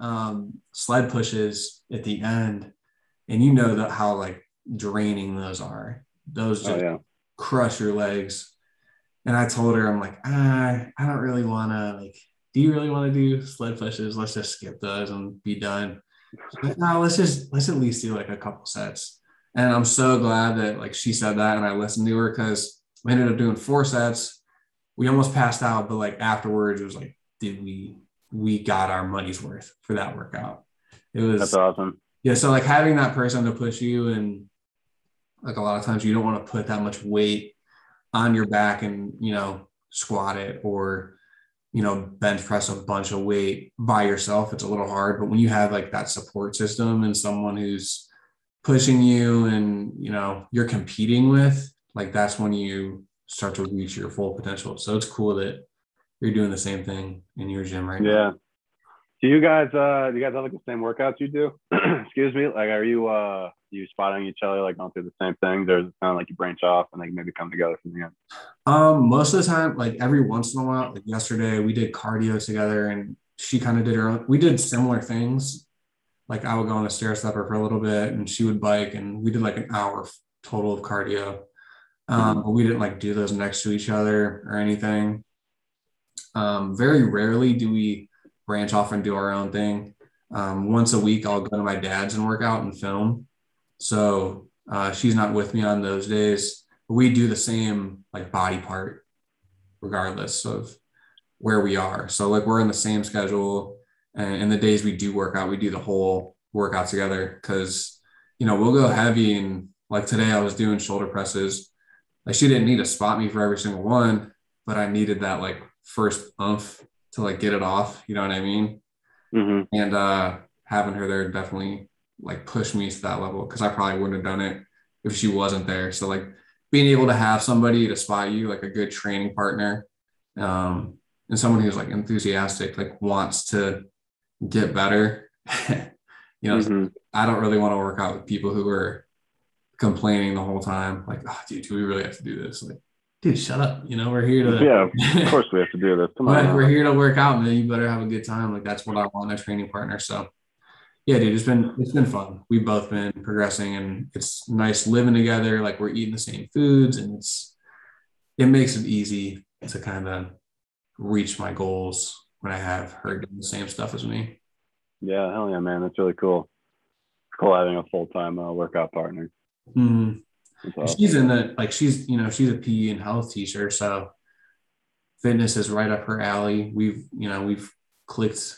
sled pushes at the end, and you know that how like draining those are. Those just crush your legs. And I told her, I'm like, I don't really want to. Like, do you really want to do sled pushes? Let's just skip those and be done. Like, no, let's at least do like a couple sets. And I'm so glad that like she said that and I listened to her, because we ended up doing 4 sets. We almost passed out, but like afterwards it was like, dude, we got our money's worth for that workout. It was That's awesome. Yeah, so like having that person to push you, and like a lot of times you don't want to put that much weight on your back and, you know, squat it or, you know, bench press a bunch of weight by yourself. It's a little hard, but when you have like that support system and someone who's pushing you and, you know, you're competing with, like that's when you start to reach your full potential. So it's cool that you're doing the same thing in your gym right now. Yeah. Do you guys have like the same workouts you do? Excuse me. Like, are you spotting each other, like don't do the same things, or is it kind of like you branch off and like maybe come together from the end? Most of the time, like every once in a while, like yesterday we did cardio together and she kind of did her own. We did similar things. Like I would go on a stair stepper for a little bit and she would bike, and we did like an hour total of cardio. But we didn't like do those next to each other or anything. Very rarely do we branch off and do our own thing. Once a week, I'll go to my dad's and work out and film. So she's not with me on those days, but we do the same like body part regardless of where we are. So like we're in the same schedule, and in the days we do work out, we do the whole workout together. 'Cause you know, we'll go heavy, and like today I was doing shoulder presses. Like she didn't need to spot me for every single one, but I needed that like first umph to like get it off, you know what I mean? Mm-hmm. And having her there definitely like pushed me to that level, because I probably wouldn't have done it if she wasn't there. So like being able to have somebody to spot you, like a good training partner, and someone who's like enthusiastic, like wants to get better. You know, mm-hmm. I don't really want to work out with people who are complaining the whole time, like, oh dude, do we really have to do this? Like, dude, shut up. You know, we're here to... Yeah, of course we have to do this. Come on. We're here to work out, man. You better have a good time. Like, that's what I want in a training partner. So, yeah, dude, it's been fun. We've both been progressing, and it's nice living together. Like, we're eating the same foods, and it makes it easy to kind of reach my goals when I have her doing the same stuff as me. Yeah, hell yeah, man. That's really cool. It's cool having a full-time workout partner. Mm-hmm. Awesome. She's in the, like, she's, you know, she's a PE and health teacher, so fitness is right up her alley. We've clicked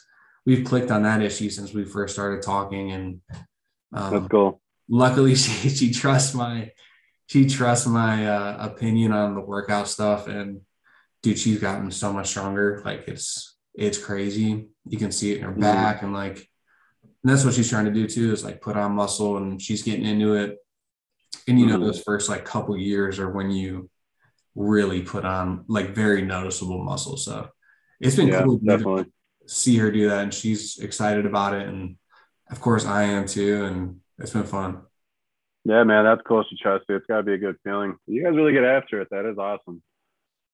on that issue since we first started talking, and that's cool. Luckily she trusts my opinion on the workout stuff, and dude, she's gotten so much stronger. Like it's crazy. You can see it in her back, and like, and that's what she's trying to do too, is like put on muscle, and she's getting into it. And, you know, those first like couple years are when you really put on like very noticeable muscle. So it's been cool to see her do that. And she's excited about it. And of course I am too. And it's been fun. Yeah, man, that's cool. She trusts you. It's gotta be a good feeling. You guys really get after it. That is awesome.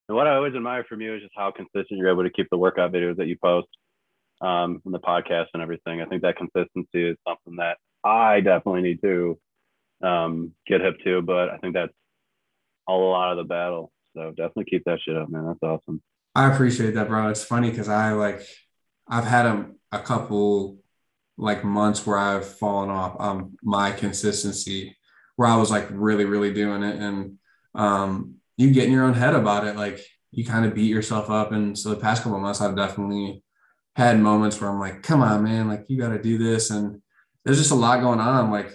And what I always admire from you is just how consistent you're able to keep the workout videos that you post and the podcast and everything. I think that consistency is something that I definitely need to get hip to, but I think that's a lot of the battle. So definitely keep that shit up, man. That's awesome. I appreciate that, bro. It's funny because I've had a couple like months where I've fallen off my consistency, where I was like really, really doing it, and you get in your own head about it, like you kind of beat yourself up. And so the past couple of months I've definitely had moments where I'm like, come on, man, like you got to do this. And there's just a lot going on, like,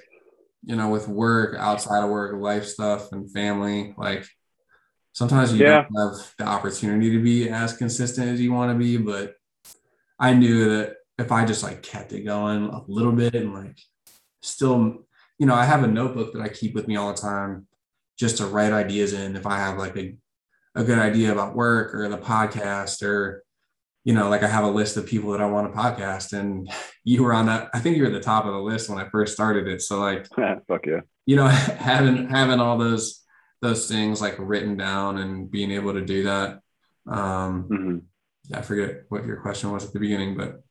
you know, with work, outside of work, life stuff, and family. Like, Sometimes you don't have the opportunity to be as consistent as you want to be, but I knew that if I just like kept it going a little bit and like still, you know, I have a notebook that I keep with me all the time just to write ideas in. If I have like a good idea about work or the podcast or, you know, like I have a list of people that I want to podcast, and you were on that. I think you were at the top of the list when I first started it. So like, fuck yeah, you know, having all those things like written down and being able to do that. I forget what your question was at the beginning, but.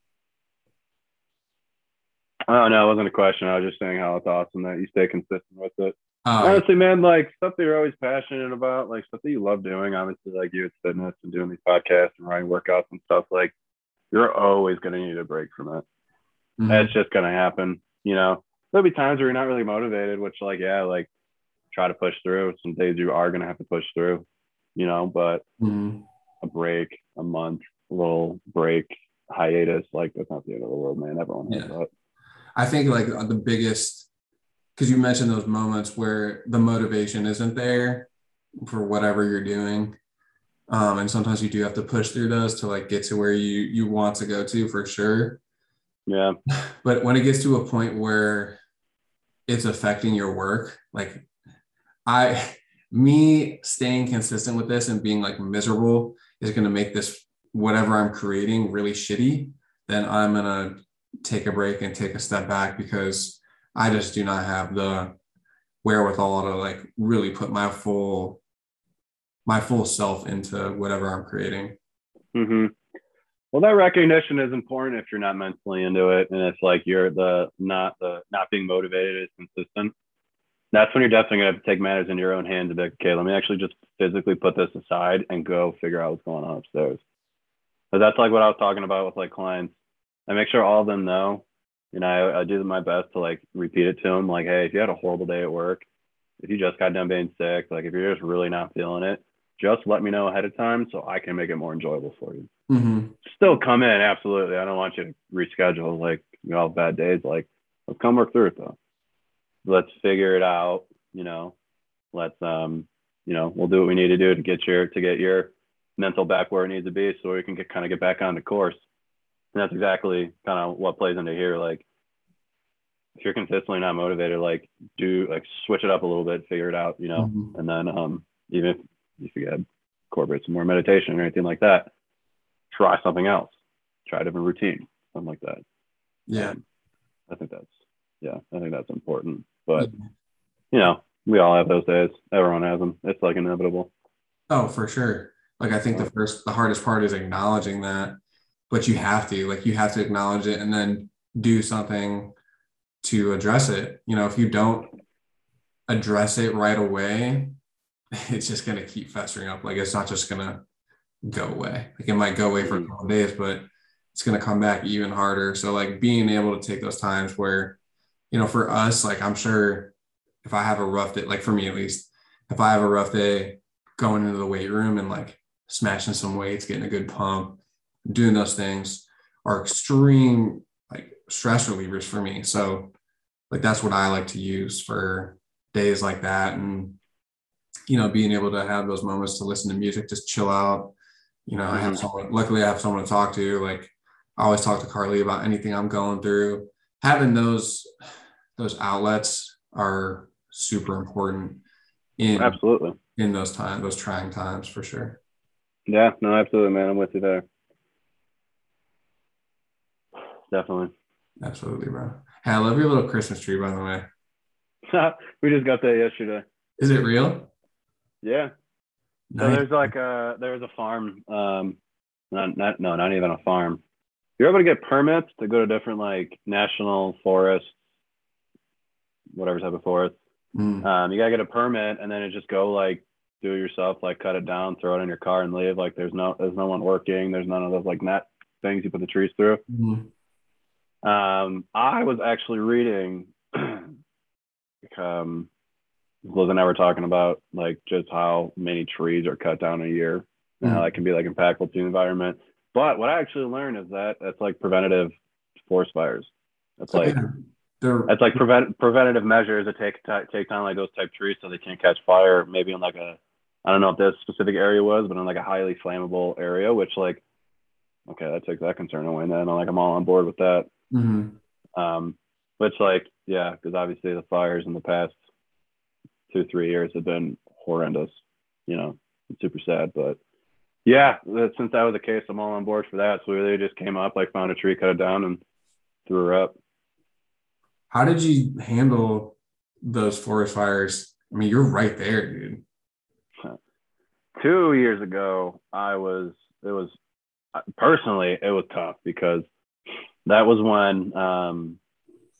Oh no, it wasn't a question. I was just saying how it's awesome that you stay consistent with it. Honestly, man, like stuff that you're always passionate about, like stuff that you love doing, obviously like you with fitness and doing these podcasts and running workouts and stuff, like you're always going to need a break from it. Mm-hmm. That's just going to happen. You know, there'll be times where you're not really motivated, which like, yeah, like try to push through. Some days you are going to have to push through, you know, but a break, a month, a little break, hiatus, like that's not the end of the world, man. Everyone has that. I think like the biggest, because you mentioned those moments where the motivation isn't there for whatever you're doing. And sometimes you do have to push through those to like get to where you want to go to for sure. Yeah. But when it gets to a point where it's affecting your work, like me staying consistent with this and being like miserable is going to make this, whatever I'm creating, really shitty. Then I'm going to take a break and take a step back because I just do not have the wherewithal to like really put my full self into whatever I'm creating. Mm-hmm. Well, that recognition is important if you're not mentally into it. And it's like, you're not being motivated is consistent. That's when you're definitely going to have to take matters in your own hands and be like, okay, let me actually just physically put this aside and go figure out what's going on upstairs. But that's like what I was talking about with like clients. I make sure all of them know, and I do my best to like repeat it to them. Like, hey, if you had a horrible day at work, if you just got done being sick, like if you're just really not feeling it, just let me know ahead of time so I can make it more enjoyable for you. Mm-hmm. Still come in. Absolutely. I don't want you to reschedule like, you know, all bad days. Like, let's come work through it though. Let's figure it out. You know, let's, you know, we'll do what we need to do to get your mental back where it needs to be so we can kind of get back on the course. And that's exactly kind of what plays into here. Like, if you're consistently not motivated, like switch it up a little bit, figure it out, you know, mm-hmm. And then even if you get incorporate some more meditation or anything like that, try something else, try a different routine, something like that. Yeah. I think that's important, but you know, we all have those days. Everyone has them. It's like inevitable. Oh, for sure. Like, I think the hardest part is acknowledging that. But you have to acknowledge it and then do something to address it. You know, if you don't address it right away, it's just going to keep festering up. Like, it's not just going to go away. Like, it might go away for a couple of days, but it's going to come back even harder. So like being able to take those times where, you know, for us, like I'm sure if I have a rough day, like for me, at least, if I have a rough day going into the weight room and like smashing some weights, getting a good pump, doing those things are extreme like stress relievers for me. So like, that's what I like to use for days like that. And, you know, being able to have those moments to listen to music, just chill out. You know, luckily I have someone to talk to. Like, I always talk to Carly about anything I'm going through. Having those outlets are super important in those times, those trying times for sure. Yeah, no, absolutely, man. I'm with you there. Definitely. Absolutely, bro. Hey, I love your little Christmas tree, by the way. We just got that yesterday. Is it real? Yeah. Nice. So there was a farm, not even a farm. You're able to get permits to go to different like national forests, whatever type of forest. You gotta get a permit and then it just go like do it yourself, like cut it down, throw it in your car and leave. Like there's no one working, there's none of those like net things you put the trees through. Mm-hmm. I was actually reading, Liz and I were talking about like just how many trees are cut down a year and how that can be like impactful to the environment. But what I actually learned is that that's like preventative forest fires. That's like, that's like preventative measures that take down like those type trees so they can't catch fire, maybe in like a I don't know if this specific area was, but in like a highly flammable area, which like, okay, that takes that concern away. And then I'm all on board with that. Mm-hmm. Which like, yeah, because obviously the fires in the past 2-3 years have been horrendous, you know, it's super sad, but yeah, since that was the case, I'm all on board for that. So they just came up, like found a tree, cut it down and threw her up. How did you handle those forest fires? I mean, you're right there, dude. 2 years ago, it was tough because that was when,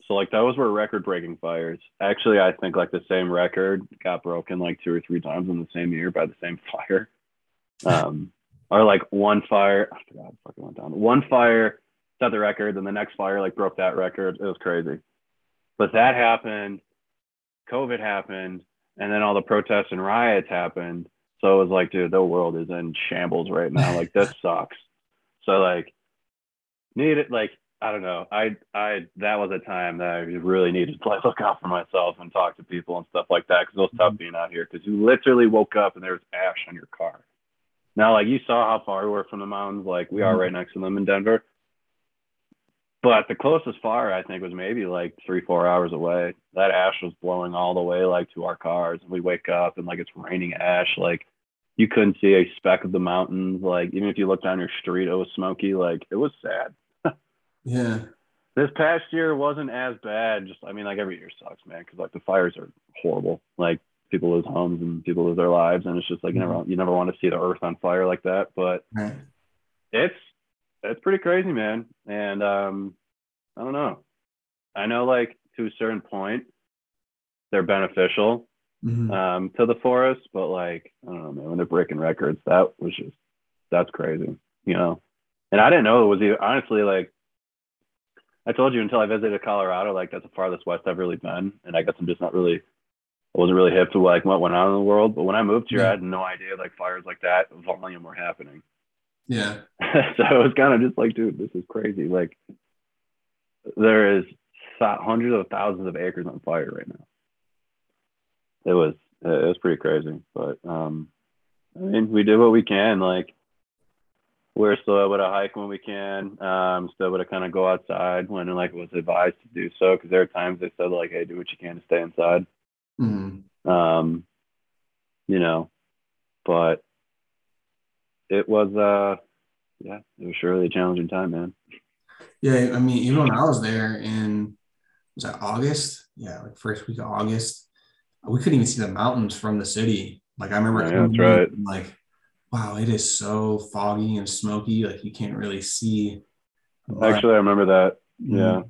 so like that was where record-breaking fires. Actually, I think like the same record got broken like 2 or 3 times in the same year by the same fire. Or like one fire, I forgot it fucking went down. One fire set the record, then the next fire like broke that record. It was crazy. But that happened, COVID happened, and then all the protests and riots happened. So it was like, dude, the world is in shambles right now. Like this sucks. So like, needed like, I don't know. I that was a time that I really needed to like look out for myself and talk to people and stuff like that because it was tough being out here because you literally woke up and there was ash on your car. Now, like you saw how far we were from the mountains. Like we are right next to them in Denver. But the closest fire, I think, was maybe like 3-4 hours away. That ash was blowing all the way like to our cars. And we wake up and like it's raining ash. Like you couldn't see a speck of the mountains. Like even if you looked down your street, it was smoky. Like it was sad. Yeah. This past year wasn't as bad. Just, I mean, like every year sucks, man. Because like the fires are horrible. Like people lose homes and people lose their lives. And it's just like you never want to see the earth on fire like that. But It's pretty crazy, man. And I don't know. I know, like, to a certain point, they're beneficial to the forest, but, like, I don't know, man, when they're breaking records, that's crazy, you know? And I didn't know it was even, honestly, like, I told you until I visited Colorado, like, that's the farthest west I've really been. And I guess I'm just not really, I wasn't really hip to, like, what went on in the world. But when I moved here, I had no idea, like, fires like that volume were happening. Yeah. So it was kind of just like, dude, this is crazy. Like, there is hundreds of thousands of acres on fire right now. It was pretty crazy, but I mean, we did what we can. Like, we're still able to hike when we can. Still able to kind of go outside when like it was advised to do so, because there are times they said like, hey, do what you can to stay inside. Mm-hmm. You know, but. It was, it was surely a challenging time, man. Yeah, I mean, even when I was there in, was that August? Yeah, like first week of August, we couldn't even see the mountains from the city. Like, I remember like, wow, it is so foggy and smoky. Like, you can't really see. Actually, I remember that, yeah,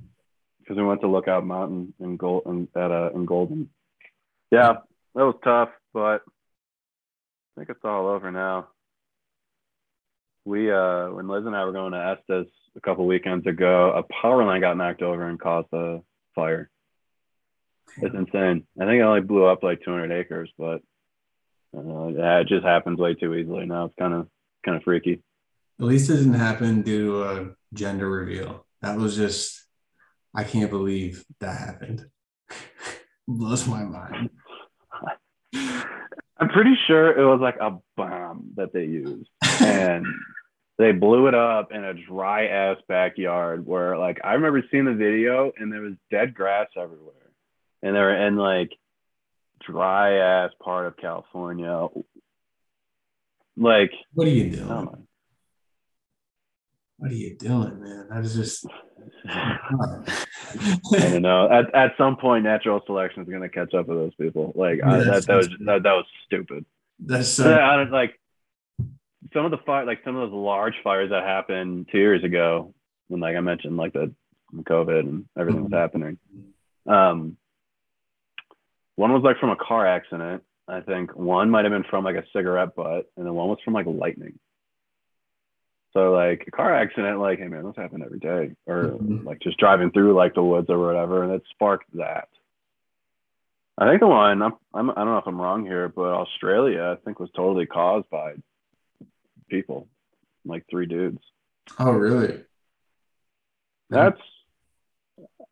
because we went to Lookout Mountain in Golden. Yeah, that was tough, but I think it's all over now. We, when Liz and I were going to Estes a couple weekends ago, a power line got knocked over and caused a fire. It's insane. I think it only blew up like 200 acres, but it just happens way too easily now. It's kind of freaky. At least it didn't happen due to a gender reveal. That was just, I can't believe that happened. Blows my mind. I'm pretty sure it was like a bomb that they used. And they blew it up in a dry ass backyard where, like, I remember seeing the video and there was dead grass everywhere. And they were in like dry ass part of California. Like, what are you doing? What are you doing, man? That is just. I don't know. At some point, natural selection is going to catch up with those people. Like, yeah, that was stupid. That's so. I don't like. Some of the fire, like some of those large fires that happened 2 years ago, when like I mentioned, like the COVID and everything was happening. One was like from a car accident, I think. One might have been from like a cigarette butt, and then one was from like lightning. So like a car accident, like, hey man, those happen every day, or like just driving through like the woods or whatever, and it sparked that. I think the one I don't know if I'm wrong here, but Australia I think was totally caused by people, like 3 dudes. Oh really? That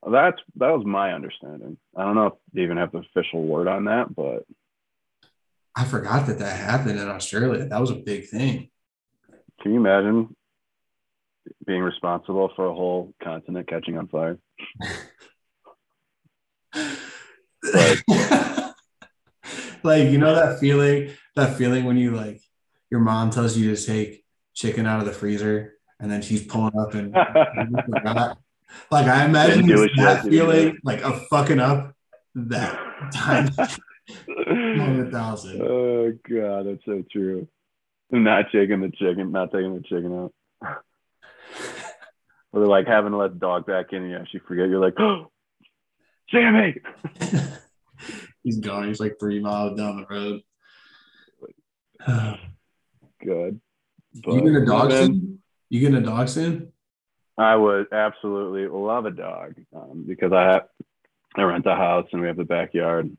was my understanding. I don't know if they even have the official word on that, but I forgot that that happened in Australia. That was a big thing. Can you imagine being responsible for a whole continent catching on fire? Like, you know, that feeling when you, like, your mom tells you to take chicken out of the freezer and then she's pulling up and like, I imagine that feeling, like, a fucking up that time. 100,000. Oh God, that's so true. Not taking the chicken out. Or they're like having to let the dog back in and you actually forget. You're like, oh, Jamie. He's gone. He's like 3 miles down the road. Good. But, you getting a dog soon? I would absolutely love a dog, because I rent a house and we have the backyard.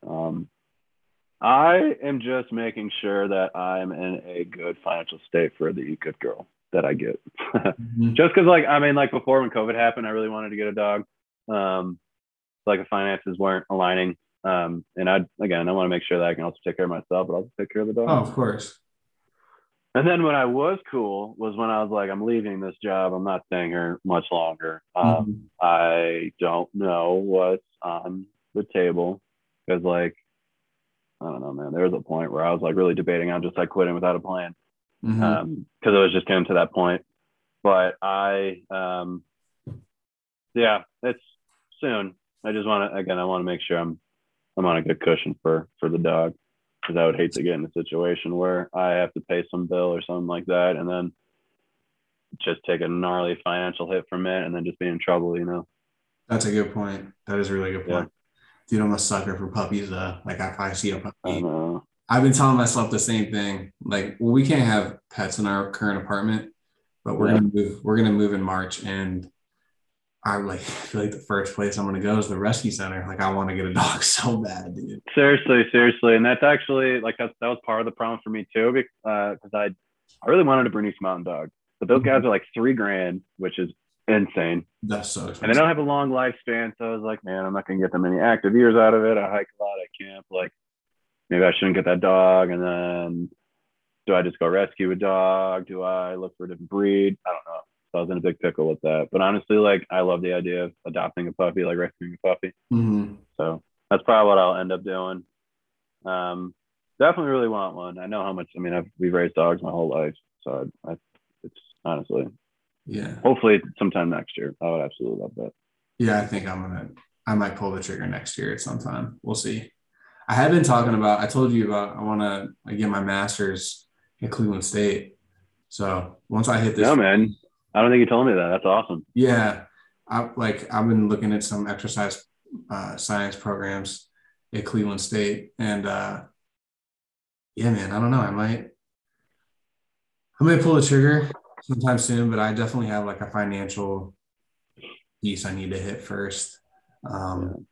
I am just making sure that I'm in a good financial state for the good girl that I get. Mm-hmm. Just because, like, I mean, like, before when COVID happened, I really wanted to get a dog. Like, the finances weren't aligning. And I want to make sure that I can also take care of myself, but also take care of the dog. Oh, of course. And then when I was cool was when I was like, I'm leaving this job. I'm not staying here much longer. I don't know what's on the table, because, like, I don't know, man, there was a point where I was, like, really debating on just, like, quitting without a plan, because it was just getting to that point. But it's soon. I just want to make sure I'm on a good cushion for the dog, because I would hate to get in a situation where I have to pay some bill or something like that and then just take a gnarly financial hit from it and then just be in trouble, you know? That's a good point. That is a really good point. Yeah. Dude, I'm a sucker for puppies. Like, if I see a puppy, I know. I've been telling myself the same thing. Like, well, we can't have pets in our current apartment, but we're gonna move. We're gonna move in March, and I feel like the first place I'm going to go is the rescue center. Like, I want to get a dog so bad, dude. Seriously. And that's actually, like, that was part of the problem for me too, because I really wanted a Bernese Mountain Dog, but those guys are like $3,000, which is insane. That's so expensive. And they don't have a long lifespan. So I was like, man, I'm not going to get that many active years out of it. I hike a lot. I camp. Like, maybe I shouldn't get that dog. And then do I just go rescue a dog? Do I look for a different breed? I don't know. I was in a big pickle with that, but honestly, like, I love the idea of adopting a puppy, like rescuing a puppy. Mm-hmm. So that's probably what I'll end up doing. Definitely really want one. I know how much. I mean, we've raised dogs my whole life, so it's honestly, yeah. Hopefully, sometime next year, I would absolutely love that. Yeah, I think I might pull the trigger next year at some time. We'll see. I had been talking about. I told you about. I want to get my master's at Cleveland State. So once I hit this, no, man. I don't think you told me that. That's awesome. Yeah. I've been looking at some exercise science programs at Cleveland State. And yeah, man, I don't know. I might pull the trigger sometime soon, but I definitely have, like, a financial piece I need to hit first. And,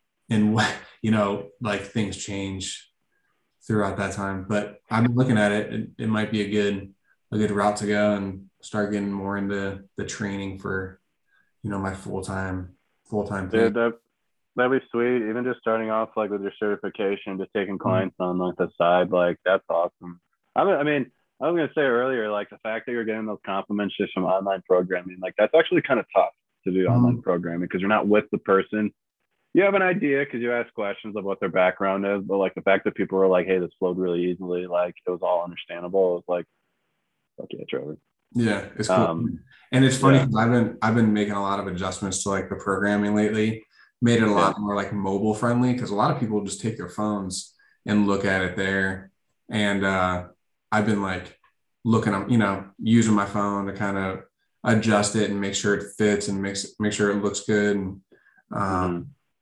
you know, like, things change throughout that time. But I've been looking at it. It might be a good route to go and start getting more into the training for, you know, my full-time thing. Dude, that'd be sweet. Even just starting off, like, with your certification, just taking clients on, like, the side, like, that's awesome. I mean, I was going to say earlier, like, the fact that you're getting those compliments just from online programming, like, that's actually kind of tough to do online programming, because you're not with the person. You have an idea because you ask questions of what their background is, but, like, the fact that people were like, hey, this flowed really easily, like, it was all understandable. It was like, fuck yeah, Trevor. Yeah, it's cool. And it's funny because I've been making a lot of adjustments to, like, the programming lately, made it a lot more, like, mobile friendly, because a lot of people just take their phones and look at it there. And I've been, like, looking at, you know, using my phone to kind of adjust it and make sure it fits and make sure it looks good. And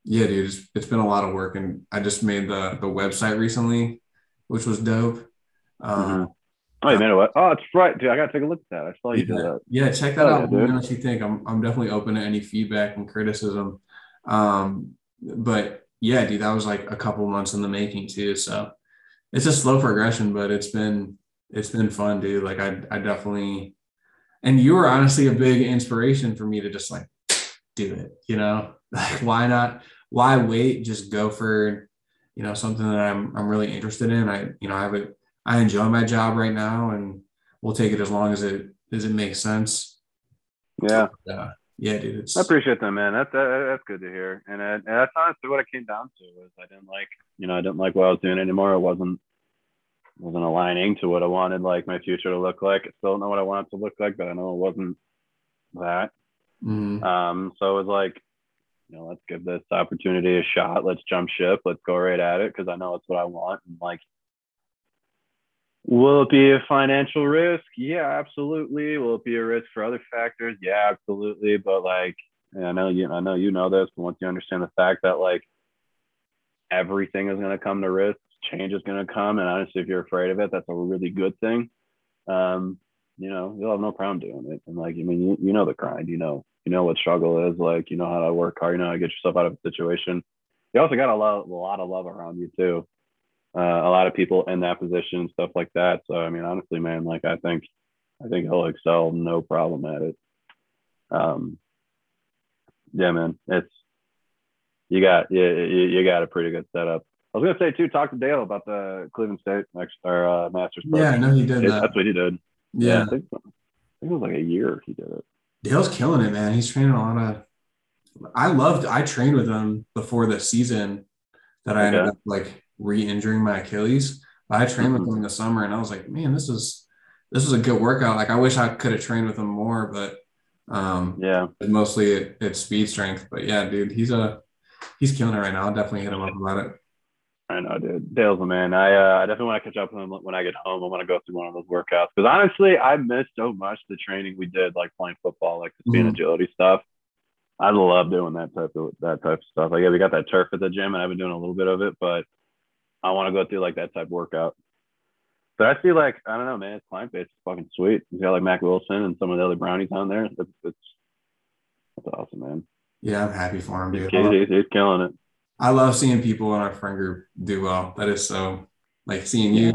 yeah, dude, it's been a lot of work, and I just made the website recently, which was dope. Oh, you made a what? Oh, that's right, dude. I gotta take a look at that. I saw you do that. Yeah, check that out. Let me know what you think. I'm definitely open to any feedback and criticism. But yeah, dude, that was, like, a couple months in the making too. So it's a slow progression, but it's been fun, dude. Like, I definitely, and you were honestly a big inspiration for me to just, like, do it. You know, like, why not? Why wait? Just go for, you know, something that I'm really interested in. I, you know, I have a I enjoy my job right now, and we'll take it as long as it makes sense. Yeah. Yeah, dude. I appreciate that, man. That's good to hear. And that's honestly what it came down to was I didn't like what I was doing anymore. It wasn't aligning to what I wanted, like my future to look like. I still don't know what I want it to look like, but I know it wasn't that. Mm-hmm. So it was like, let's give this opportunity a shot. Let's jump ship. Let's go right at it. Cause I know it's what I want. And like, will it be a financial risk? Yeah, absolutely. Will it be a risk for other factors? Yeah, absolutely. But like, I know you know this, but once you understand the fact that like everything is going to come to risk, change is going to come. And honestly, if you're afraid of it, that's a really good thing. You'll have no problem doing it. And like, you know the grind, you know what struggle is, like, you know how to work hard, you know how to get yourself out of a situation. You also got a lot of love around you too. A lot of people in that position and stuff like that. So, honestly, man, like, I think he'll excel, no problem at it. Yeah, man, you got a pretty good setup. I was going to say too, talk to Dale about the Cleveland State master's program. Yeah, I know you did that. That's what he did. Yeah. Yeah, I think it was like a year he did it. Dale's killing it, man. He's training a lot of. I trained with him before the season that I ended up like re-injuring my Achilles. But I trained with him in the summer, and I was like, man, this is a good workout. Like I wish I could have trained with him more, but mostly it's speed strength. But yeah, dude, he's killing it right now. I'll definitely hit him up about it. I know, dude. Dale's the man. I definitely want to catch up with him when I get home. I want to go through one of those workouts because honestly, I miss so much the training we did, like playing football, like the speed and agility stuff. I love doing that type of stuff. Like, yeah, we got that turf at the gym, and I've been doing a little bit of it, but I want to go through like that type of workout. But I feel like I don't know, man. It's client base is fucking sweet. You got like Mac Wilson and some of the other brownies on there. That's awesome, man. Yeah, I'm happy for him, dude. He's killing it. I love seeing people in our friend group do well. That is so, like, seeing you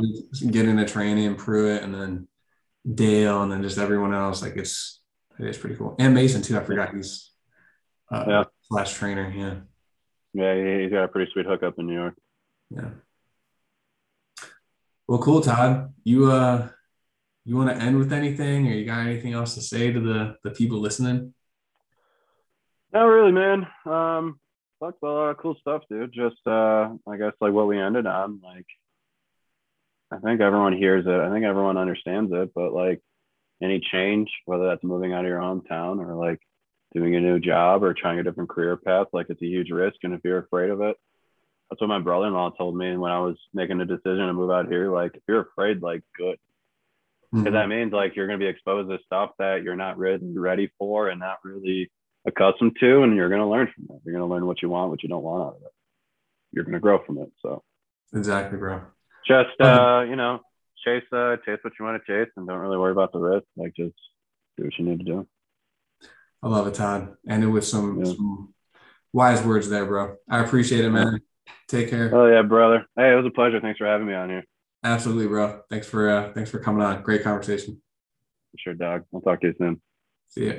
get into training and Pruitt and then Dale and then just everyone else. Like, it is pretty cool. And Mason, too. I forgot he's slash trainer. Yeah. Yeah, he's got a pretty sweet hookup in New York. Yeah. Well, cool, Todd. You want to end with anything or you got anything else to say to the people listening? Not really, man. Fuck, a lot of cool stuff, dude. Just, I guess, like what we ended on. Like, I think everyone hears it. I think everyone understands it. But like, any change, whether that's moving out of your hometown or like doing a new job or trying a different career path, like it's a huge risk. And if you're afraid of it, that's what my brother-in-law told me when I was making a decision to move out here. Like, if you're afraid, like, good, because that means like you're gonna be exposed to stuff that you're not really ready for and not really accustomed to, and you're going to learn from that. You're going to learn what you want, what you don't want out of it. You're going to grow from it. So exactly, bro. Just chase what you want to chase, and don't really worry about the risk. Like, just do what you need to do. I love it, Todd. Ended with some wise words there, bro. I appreciate it, man. Take care. Oh yeah, brother. Hey, it was a pleasure. Thanks for having me on here. Absolutely, bro. Thanks for coming on. Great conversation. Sure, dog. I'll talk to you soon. See ya.